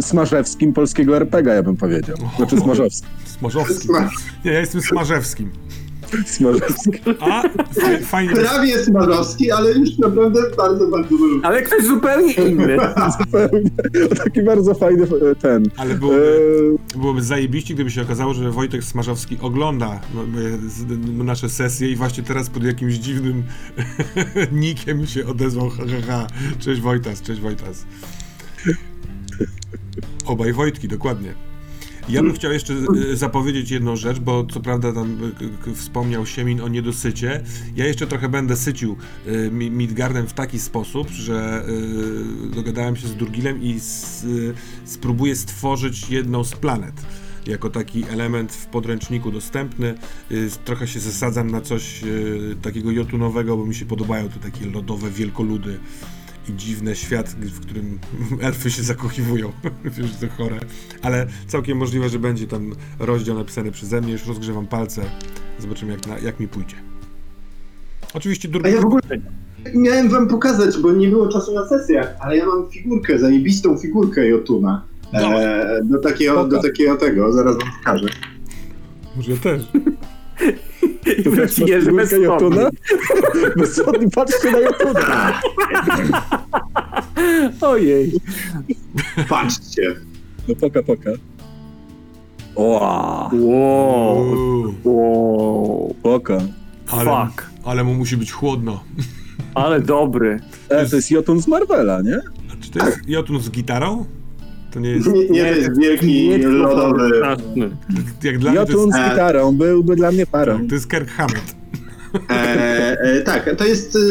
Smarzewskim polskiego RPGa, ja bym powiedział. Znaczy Smarzowskim. Smarzowskim. Nie, ja jestem Smarzewskim. Smarzowski. A, fajnie. Prawie Smarzowski, ale już naprawdę bardzo, bardzo lubię. Ale ktoś zupełnie inny. Zupełnie. Taki bardzo fajny ten. Ale byłoby zajebiście, gdyby się okazało, że Wojtek Smarzowski ogląda nasze sesje i właśnie teraz pod jakimś dziwnym nikiem się odezwał. Cześć Wojtas, cześć Wojtas. Obaj Wojtki, dokładnie. Ja bym chciał jeszcze zapowiedzieć jedną rzecz, bo co prawda tam wspomniał Siemin o niedosycie. Ja jeszcze trochę będę sycił Midgardem w taki sposób, że dogadałem się z Durgilem i spróbuję stworzyć jedną z planet. Jako taki element w podręczniku dostępny. Trochę się zasadzam na coś takiego jotunowego, bo mi się podobają te takie lodowe wielkoludy. I dziwny świat, w którym elfy się zakochiwują. Wiesz, to chore. Ale całkiem możliwe, że będzie tam rozdział napisany przeze mnie. Już rozgrzewam palce. Zobaczymy, jak mi pójdzie. Oczywiście Durgil... A ja w ogóle miałem wam pokazać, bo nie było czasu na sesjach, ale ja mam figurkę, zajebistą figurkę Jotuna. Do takiego tego. Zaraz wam pokażę. Może ja też. To wiesz, masz figurkę Jotuna? Bezsłodni, patrzcie na Jotuna! Ojej! Patrzcie! No poka. Wow. Poka. Ale mu musi być chłodno. Ale dobry. To jest Jotun z Marvela, nie? A czy to jest Jotun z gitarą? To nie jest... Nie, to jest wielki, lodowy... Jotun z gitarą byłby dla mnie parą. To jest Kirk Hammett. Tak,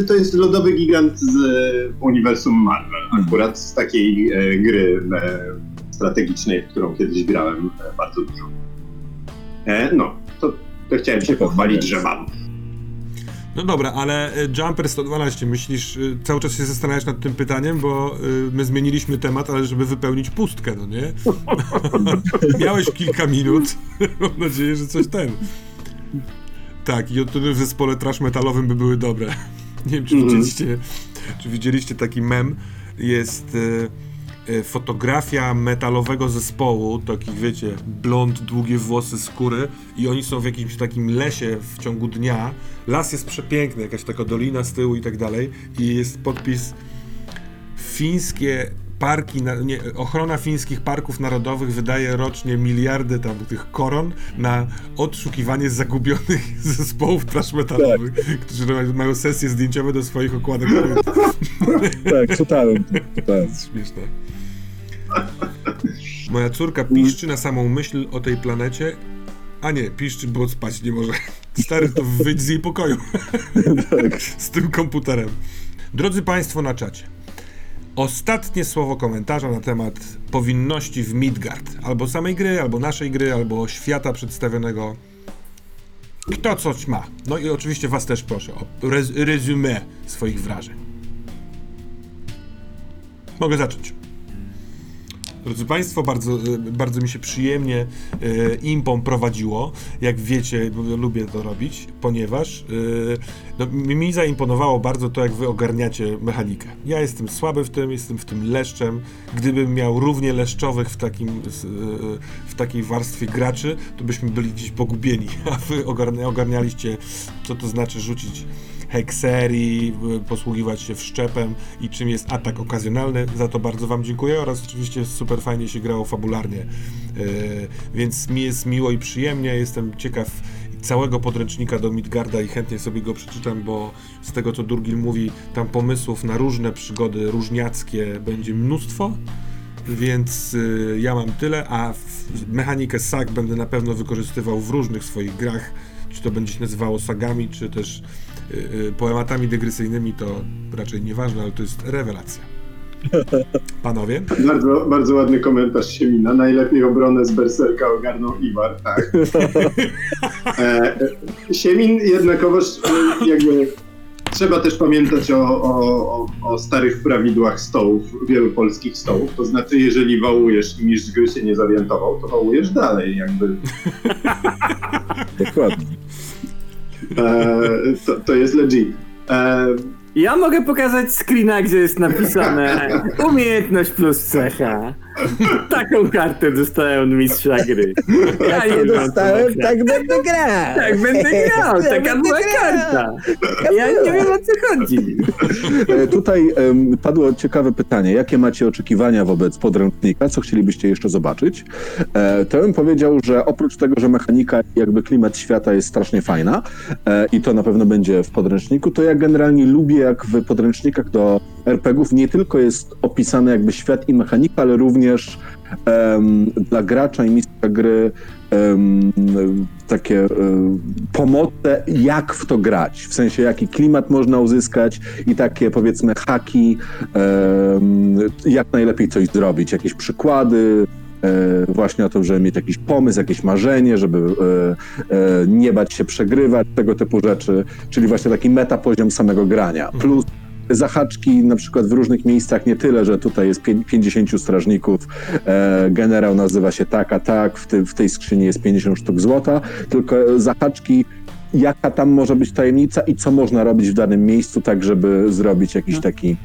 to jest lodowy gigant z uniwersum Marvel, akurat z takiej gry strategicznej, w którą kiedyś grałem bardzo dużo. To chciałem się pochwalić, że mam. No dobra, ale Jumper 112, myślisz, cały czas się zastanawiasz nad tym pytaniem, bo my zmieniliśmy temat, ale żeby wypełnić pustkę, no nie? Miałeś kilka minut, mam nadzieję, że coś ten... Tak, i w zespole trash metalowym by były dobre. Nie wiem, czy widzieliście taki mem, jest fotografia metalowego zespołu, takich wiecie, blond, długie włosy, skóry, i oni są w jakimś takim lesie w ciągu dnia. Las jest przepiękny, jakaś taka dolina z tyłu i tak dalej, i jest podpis fińskie parki, ochrona fińskich parków narodowych wydaje rocznie miliardy tam tych koron na odszukiwanie zagubionych zespołów trash metalowych, tak, którzy mają sesje zdjęciowe do swoich okładek. Tak, czytałem. To jest śmieszne. Moja córka piszczy na samą myśl o tej planecie, a nie, piszczy, bo spać nie może. Stary, to wyjdź z jej pokoju. Tak. Z tym komputerem. Drodzy Państwo na czacie. Ostatnie słowo komentarza na temat powinności w Midgard. Albo samej gry, albo naszej gry, albo świata przedstawionego. Kto coś ma. No i oczywiście was też proszę o rezumé swoich wrażeń. Mogę zacząć. Drodzy Państwo, bardzo, bardzo mi się przyjemnie impą prowadziło. Jak wiecie, lubię to robić, ponieważ mi zaimponowało bardzo to, jak wy ogarniacie mechanikę. Ja jestem słaby w tym, jestem w tym leszczem. Gdybym miał równie leszczowych w takiej warstwie graczy, to byśmy byli gdzieś pogubieni, a wy ogarnialiście, co to znaczy rzucić hekserii, posługiwać się wszczepem i czym jest atak okazjonalny. Za to bardzo wam dziękuję oraz oczywiście super fajnie się grało fabularnie. Więc mi jest miło i przyjemnie. Jestem ciekaw całego podręcznika do Midgarda i chętnie sobie go przeczytam, bo z tego co Durgil mówi, tam pomysłów na różne przygody różniackie będzie mnóstwo. Więc ja mam tyle, a mechanikę sag będę na pewno wykorzystywał w różnych swoich grach. Czy to będzie się nazywało sagami, czy też poematami dygresyjnymi, to raczej nieważne, ale to jest rewelacja. Panowie? Bardzo, bardzo ładny komentarz Siemina. Najlepiej obronę z Berserka ogarnął Iwar, tak. Siemin jednakowoż jakby... Trzeba też pamiętać o starych prawidłach stołów, wielu polskich stołów, to znaczy jeżeli wałujesz i mistrz gry się nie zorientował, to wałujesz dalej, jakby. Dokładnie. To jest legit. Ja mogę pokazać screena, gdzie jest napisane umiejętność plus cecha. Taką kartę dostałem od mistrza gry. Ja nie dostałem, tak będę grał. Tak będę grał, taka była karta. Ja nie wiem, o co chodzi. Tutaj padło ciekawe pytanie. Jakie macie oczekiwania wobec podręcznika? Co chcielibyście jeszcze zobaczyć? To bym powiedział, że oprócz tego, że mechanika i jakby klimat świata jest strasznie fajna i to na pewno będzie w podręczniku, to ja generalnie lubię, jak w podręcznikach do RPGów nie tylko jest opisany jakby świat i mechanika, ale również dla gracza i mistrza gry takie pomoce, jak w to grać, w sensie jaki klimat można uzyskać i takie powiedzmy haki, jak najlepiej coś zrobić, jakieś przykłady, właśnie o to, żeby mieć jakiś pomysł, jakieś marzenie, żeby nie bać się przegrywać, tego typu rzeczy, czyli właśnie taki metapoziom samego grania, plus zahaczki na przykład w różnych miejscach, nie tyle, że tutaj jest 50 strażników, generał nazywa się tak, a tak, w tej skrzyni jest 50 sztuk złota, tylko zahaczki, jaka tam może być tajemnica i co można robić w danym miejscu, tak żeby zrobić jakiś taki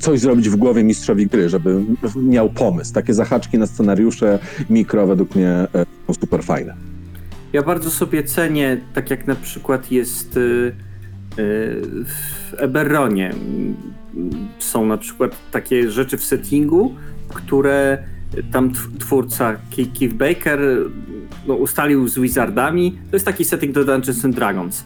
coś zrobić w głowie mistrzowi gry, żeby miał pomysł. Takie zahaczki na scenariusze mikro według mnie są super fajne. Ja bardzo sobie cenię, tak jak na przykład jest w Eberronie są na przykład takie rzeczy w settingu, które tam twórca Keith Baker ustalił z Wizardami. To jest taki setting do Dungeons and Dragons,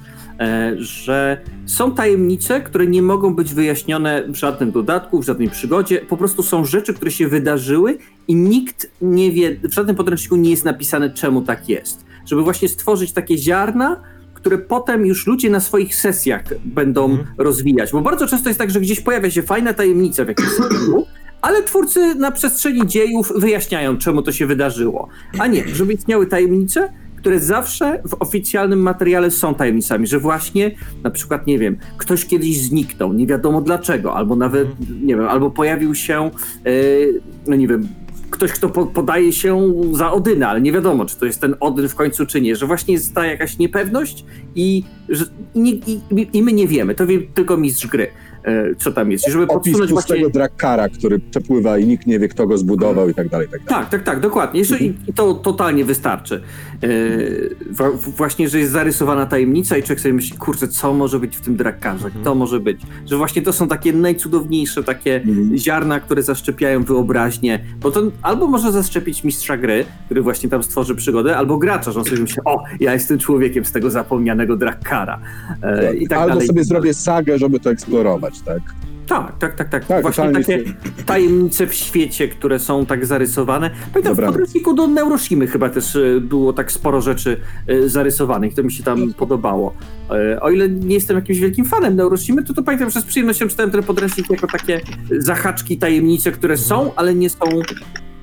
że są tajemnice, które nie mogą być wyjaśnione w żadnym dodatku, w żadnej przygodzie. Po prostu są rzeczy, które się wydarzyły i nikt nie wie, w żadnym podręczniku nie jest napisane, czemu tak jest. Żeby właśnie stworzyć takie ziarna, które potem już ludzie na swoich sesjach będą rozwijać. Bo bardzo często jest tak, że gdzieś pojawia się fajna tajemnica w jakimś sposób, ale twórcy na przestrzeni dziejów wyjaśniają, czemu to się wydarzyło. A nie, żeby istniały tajemnice, które zawsze w oficjalnym materiale są tajemnicami, że właśnie na przykład, nie wiem, ktoś kiedyś zniknął, nie wiadomo dlaczego, albo nawet, nie wiem, albo pojawił się, no nie wiem, ktoś, kto podaje się za Odyna, ale nie wiadomo, czy to jest ten Odyn w końcu, czy nie, że właśnie jest ta jakaś niepewność i my nie wiemy, to wie tylko mistrz gry, co tam jest. I żeby podsunąć właśnie tego Drakkara, który przepływa i nikt nie wie, kto go zbudował i tak dalej, tak dalej. Tak, dokładnie. I to totalnie wystarczy. Właśnie, że jest zarysowana tajemnica i człowiek sobie myśli, kurczę, co może być w tym Drakkarze, kto może być. Że właśnie to są takie najcudowniejsze takie ziarna, które zaszczepiają wyobraźnię, bo to albo może zaszczepić mistrza gry, który właśnie tam stworzy przygodę, albo gracza, że on sobie myśli, o, ja jestem człowiekiem z tego zapomnianego Drakkara. I tak albo dalej. Sobie zrobię sagę, żeby to eksplorować, tak? Tak. Właśnie takie tajemnice w świecie, które są tak zarysowane. Pamiętam, w podręczniku do Neuroshimy chyba też było tak sporo rzeczy zarysowanych, to mi się tam podobało. O ile nie jestem jakimś wielkim fanem Neuroshimy, to pamiętam, że z przyjemnością czytałem ten podręcznik jako takie zahaczki, tajemnice, które są, ale nie są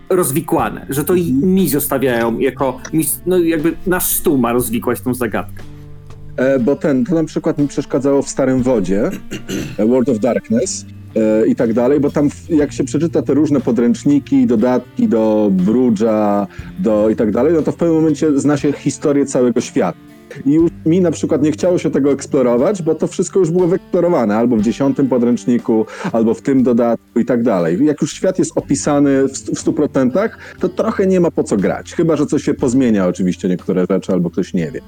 rozwikłane. Że to i mi zostawiają jako, no jakby nasz stół ma rozwikłać tą zagadkę. Bo to na przykład mi przeszkadzało w Starym Wodzie, World of Darkness i tak dalej, bo tam jak się przeczyta te różne podręczniki, dodatki do Brudża, do i tak dalej, no to w pewnym momencie zna się historię całego świata. I już mi na przykład nie chciało się tego eksplorować, bo to wszystko już było wyeksplorowane, albo w 10 podręczniku, albo w tym dodatku i tak dalej. Jak już świat jest opisany w 100%, to trochę nie ma po co grać, chyba że coś się pozmienia oczywiście niektóre rzeczy, albo ktoś nie wie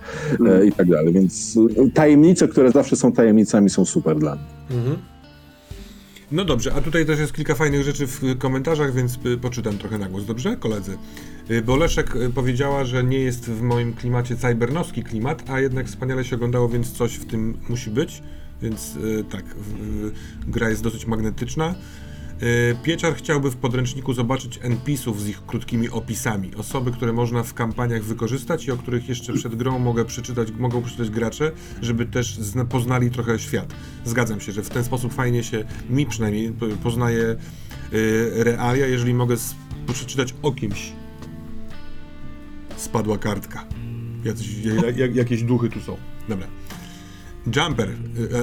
i tak dalej, więc tajemnice, które zawsze są tajemnicami, są super dla mnie. No dobrze, a tutaj też jest kilka fajnych rzeczy w komentarzach, więc poczytam trochę na głos, dobrze, koledzy? Bo Leszek powiedziała, że nie jest w moim klimacie cybernowski klimat, a jednak wspaniale się oglądało, więc coś w tym musi być, więc tak, gra jest dosyć magnetyczna. Pieczar chciałby w podręczniku zobaczyć NPC-ów z ich krótkimi opisami. Osoby, które można w kampaniach wykorzystać i o których jeszcze przed grą mogą przeczytać gracze, żeby też poznali trochę świat. Zgadzam się, że w ten sposób fajnie się, mi przynajmniej, poznaje realia, jeżeli mogę przeczytać o kimś. Spadła kartka. Jakieś duchy tu są. Dobra. Jumper,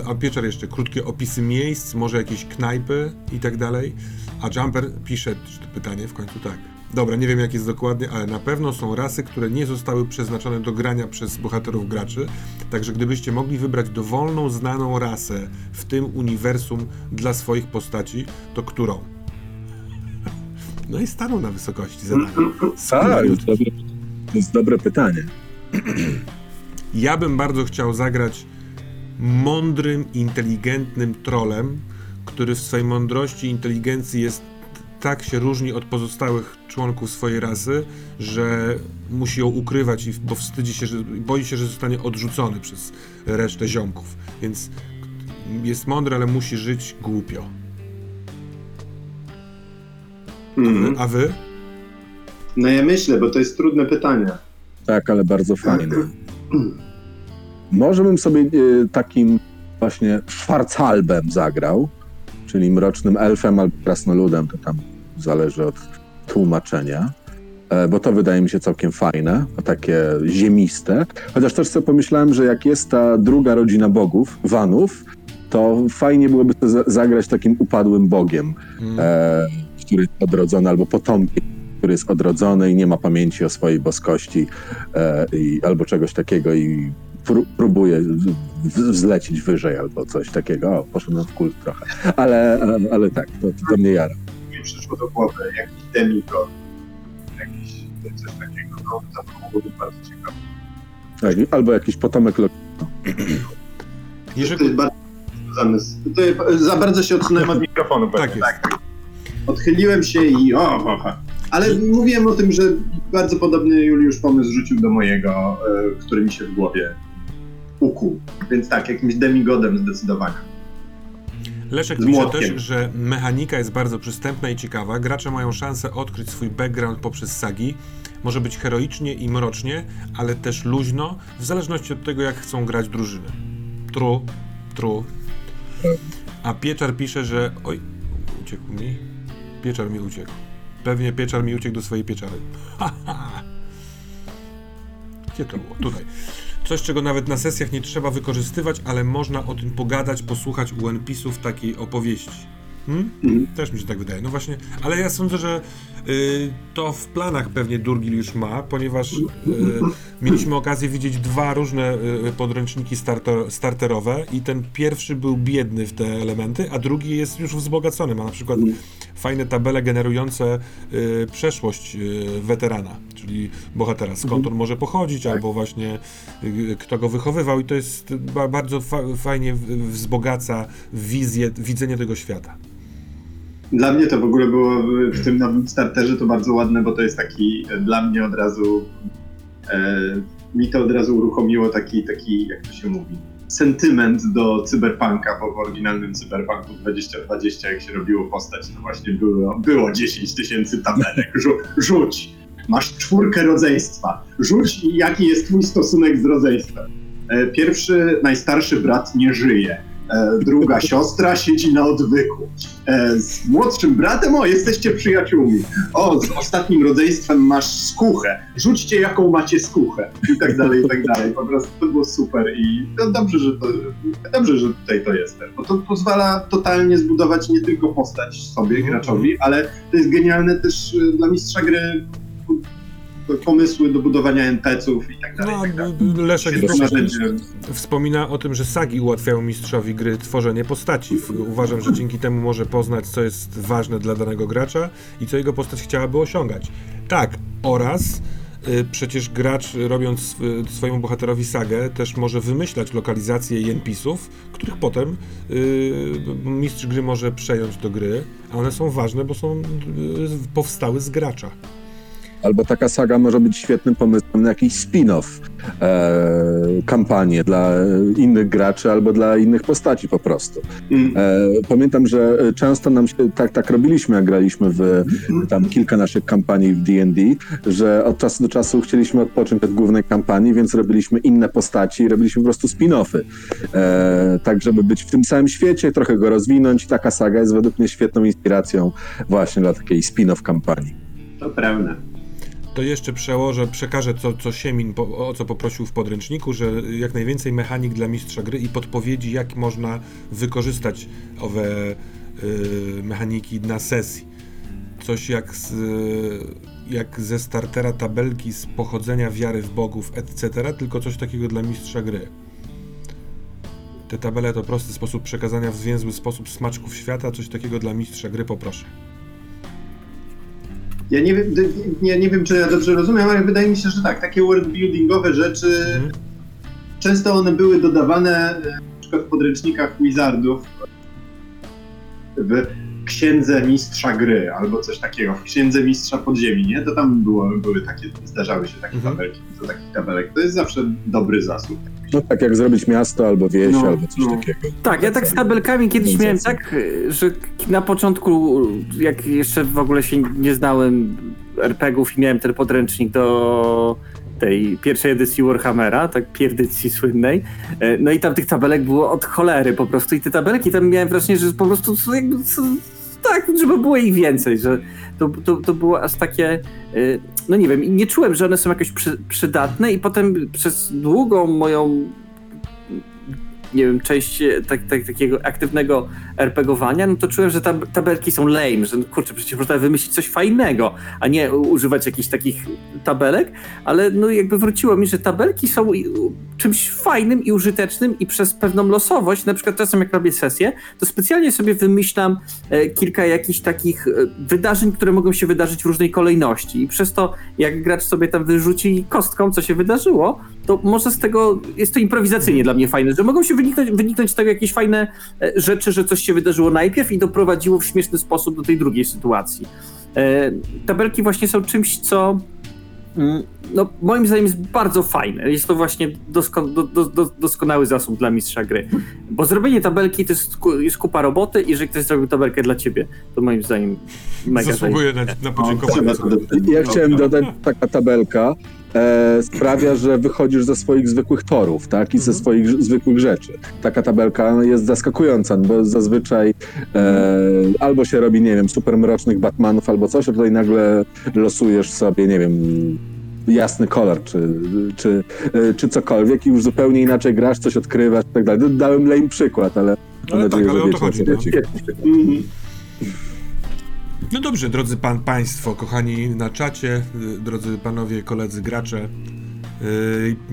a Pieczar jeszcze, krótkie opisy miejsc, może jakieś knajpy i tak dalej, a Jumper pisze, czy to pytanie w końcu tak. Dobra, nie wiem jak jest dokładnie, ale na pewno są rasy, które nie zostały przeznaczone do grania przez bohaterów graczy, także gdybyście mogli wybrać dowolną, znaną rasę w tym uniwersum dla swoich postaci, to którą? No i stanął na wysokości zadania. To jest dobre pytanie. Ja bym bardzo chciał zagrać mądrym, inteligentnym trolem, który w swojej mądrości i inteligencji jest tak się różni od pozostałych członków swojej rasy, że musi ją ukrywać, bo wstydzi się, że boi się, że zostanie odrzucony przez resztę ziomków. Więc jest mądry, ale musi żyć głupio. A wy? No ja myślę, bo to jest trudne pytanie. Tak, ale bardzo fajne. Może bym sobie takim właśnie Schwarzalbem zagrał, czyli mrocznym elfem albo krasnoludem, to tam zależy od tłumaczenia, bo to wydaje mi się całkiem fajne, takie ziemiste. Chociaż też sobie pomyślałem, że jak jest ta druga rodzina bogów, Vanów, to fajnie byłoby to zagrać takim upadłym bogiem, który jest odrodzony, albo potomkiem, który jest odrodzony i nie ma pamięci o swojej boskości albo czegoś takiego i próbuję wzlecić wyżej albo coś takiego. O, poszedłem w kult trochę. Ale tak, to mnie jara. Mi przyszło do głowy jakiś demigod, jakiś coś takiego, no to byłoby bardzo ciekawe. Tak, albo jakiś potomek To jest bardzo zamysł. Za bardzo się odsunąłem od mikrofonu. Tak. Odchyliłem się i ale mówiłem o tym, że bardzo podobny Juliusz pomysł rzucił do mojego, który mi się w głowie ukuł. Więc tak, jakimś demigodem zdecydowanie. Leszek pisze też, że mechanika jest bardzo przystępna i ciekawa. Gracze mają szansę odkryć swój background poprzez sagi, Może być heroicznie i mrocznie, ale też luźno, w zależności od tego, jak chcą grać drużyny. True. A Pieczar pisze, że... Oj, uciekł mi. Pieczar mi uciekł. Pewnie Pieczar mi uciekł do swojej pieczary. Gdzie to było? Tutaj. Coś, czego nawet na sesjach nie trzeba wykorzystywać, ale można o tym pogadać, posłuchać u NPC-ów takiej opowieści. Też mi się tak wydaje. No właśnie, ale ja sądzę, że to w planach pewnie Durgil już ma, ponieważ mieliśmy okazję widzieć dwa różne podręczniki starterowe i ten pierwszy był biedny w te elementy, a drugi jest już wzbogacony. Ma na przykład fajne tabele generujące przeszłość weterana, czyli bohatera, skąd on może pochodzić, albo właśnie kto go wychowywał, i to jest bardzo fajnie wzbogaca wizję, widzenie tego świata. Dla mnie to w ogóle było w tym nowym starterze to bardzo ładne, bo to jest taki dla mnie od razu, mi to od razu uruchomiło taki, jak to się mówi, sentyment do cyberpunka, bo w oryginalnym cyberpunku 2020, jak się robiło postać, to właśnie było 10 000 tabelek. Rzuć! Masz 4 rodzeństwa. Rzuć i jaki jest twój stosunek z rodzeństwem. Pierwszy, najstarszy brat nie żyje. Druga siostra siedzi na odwyku. Z młodszym bratem, jesteście przyjaciółmi. Z ostatnim rodzeństwem masz skuchę. Rzućcie, jaką macie skuchę. I tak dalej, i tak dalej. Po prostu to było super i dobrze, że tutaj to jestem. Bo to pozwala totalnie zbudować nie tylko postać sobie, graczowi, ale to jest genialne też dla mistrza gry pomysły do budowania NPC-ów i tak dalej. Leszek wspomina o tym, że sagi ułatwiają mistrzowi gry tworzenie postaci. Uważam, że dzięki temu może poznać, co jest ważne dla danego gracza i co jego postać chciałaby osiągać. Tak, oraz przecież gracz, robiąc swojemu bohaterowi sagę, też może wymyślać lokalizacje i NPC-ów, których potem mistrz gry może przejąć do gry, a one są ważne, bo są powstały z gracza. Albo taka saga może być świetnym pomysłem na jakiś spin-off, kampanię dla innych graczy albo dla innych postaci po prostu. Pamiętam, że często nam się tak robiliśmy, jak graliśmy w tam kilka naszych kampanii w D&D, że od czasu do czasu chcieliśmy odpocząć od głównej kampanii, więc robiliśmy inne postaci i robiliśmy po prostu spin-offy. Tak, żeby być w tym samym świecie, trochę go rozwinąć. Taka saga jest według mnie świetną inspiracją właśnie dla takiej spin-off kampanii. To prawda. To jeszcze przekażę co Siemin, o co poprosił w podręczniku, że jak najwięcej mechanik dla mistrza gry i podpowiedzi, jak można wykorzystać owe mechaniki na sesji. Coś jak ze startera tabelki z pochodzenia, wiary w bogów, etc., tylko coś takiego dla mistrza gry. Te tabele to prosty sposób przekazania w zwięzły sposób smaczków świata, coś takiego dla mistrza gry poproszę. Ja nie wiem, czy ja dobrze rozumiem, ale wydaje mi się, że tak, takie worldbuildingowe rzeczy, często one były dodawane na przykład w podręcznikach Wizardów, w Księdze Mistrza Gry, albo coś takiego, w Księdze Mistrza Podziemi, nie? To tam były takie, zdarzały się takie tabelki, do takich tabelek. To jest zawsze dobry zasób. No tak, jak zrobić miasto, albo wieś, albo coś takiego. Tak, ja tak z tabelkami kiedyś miałem tak, że na początku, jak jeszcze w ogóle się nie znałem RPG-ów i miałem ten podręcznik do tej pierwszej edycji Warhammera, tak pierdycji słynnej, no i tam tych tabelek było od cholery po prostu i te tabelki tam miałem wrażenie, że po prostu jakby tak, żeby było ich więcej, że to było aż takie, no nie wiem, nie czułem, że one są jakoś przydatne i potem przez długą moją, nie wiem, część takiego aktywnego RPGowania, no to czułem, że tabelki są lame, że kurczę, przecież można wymyślić coś fajnego, a nie używać jakichś takich tabelek, ale no jakby wróciło mi, że tabelki są czymś fajnym i użytecznym i przez pewną losowość, na przykład czasem jak robię sesję, to specjalnie sobie wymyślam kilka jakichś takich wydarzeń, które mogą się wydarzyć w różnej kolejności i przez to jak gracz sobie tam wyrzuci kostką, co się wydarzyło, to może z tego, jest to improwizacyjnie dla mnie fajne, że mogą się wyniknąć z tego jakieś fajne rzeczy, że coś się wydarzyło najpierw i doprowadziło w śmieszny sposób do tej drugiej sytuacji. Tabelki właśnie są czymś, co no, moim zdaniem jest bardzo fajne. Jest to właśnie doskonały zasób dla mistrza gry. Bo zrobienie tabelki to jest kupa roboty i jeżeli ktoś zrobił tabelkę dla ciebie, to moim zdaniem mega zasługuje na podziękowanie. Ja chciałem dodać, taka tabelka sprawia, że wychodzisz ze swoich zwykłych torów, tak? I ze swoich zwykłych rzeczy. Taka tabelka jest zaskakująca, bo zazwyczaj albo się robi, nie wiem, super mrocznych Batmanów albo coś, a tutaj nagle losujesz sobie, nie wiem, jasny kolor, czy cokolwiek i już zupełnie inaczej grasz, coś odkrywasz i tak dalej. Dałem lame przykład, ale mam nadzieję, tak, że wiecie, o to chodzi, No dobrze, drodzy Państwo, kochani na czacie, drodzy panowie, koledzy, gracze,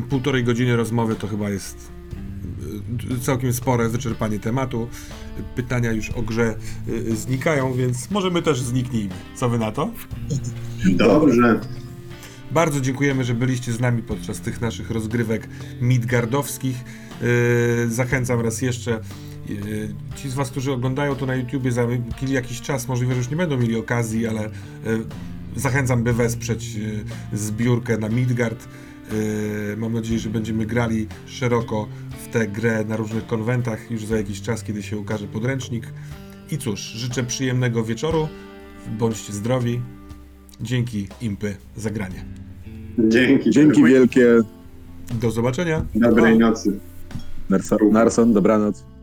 półtorej godziny rozmowy to chyba jest całkiem spore wyczerpanie tematu. Pytania już o grze znikają, więc może my też zniknijmy. Co wy na to? Dobrze. Bardzo dziękujemy, że byliście z nami podczas tych naszych rozgrywek midgardowskich. Zachęcam raz jeszcze. Ci z was, którzy oglądają to na YouTubie za jakiś czas, możliwe, że już nie będą mieli okazji, ale zachęcam, by wesprzeć zbiórkę na Midgard. Mam nadzieję, że będziemy grali szeroko w tę grę na różnych konwentach już za jakiś czas, kiedy się ukaże podręcznik. I cóż, życzę przyjemnego wieczoru, bądźcie zdrowi. Dzięki, Impy, za granie. Dzięki wielkie. Do zobaczenia. Dobrej nocy. Narson, dobranoc.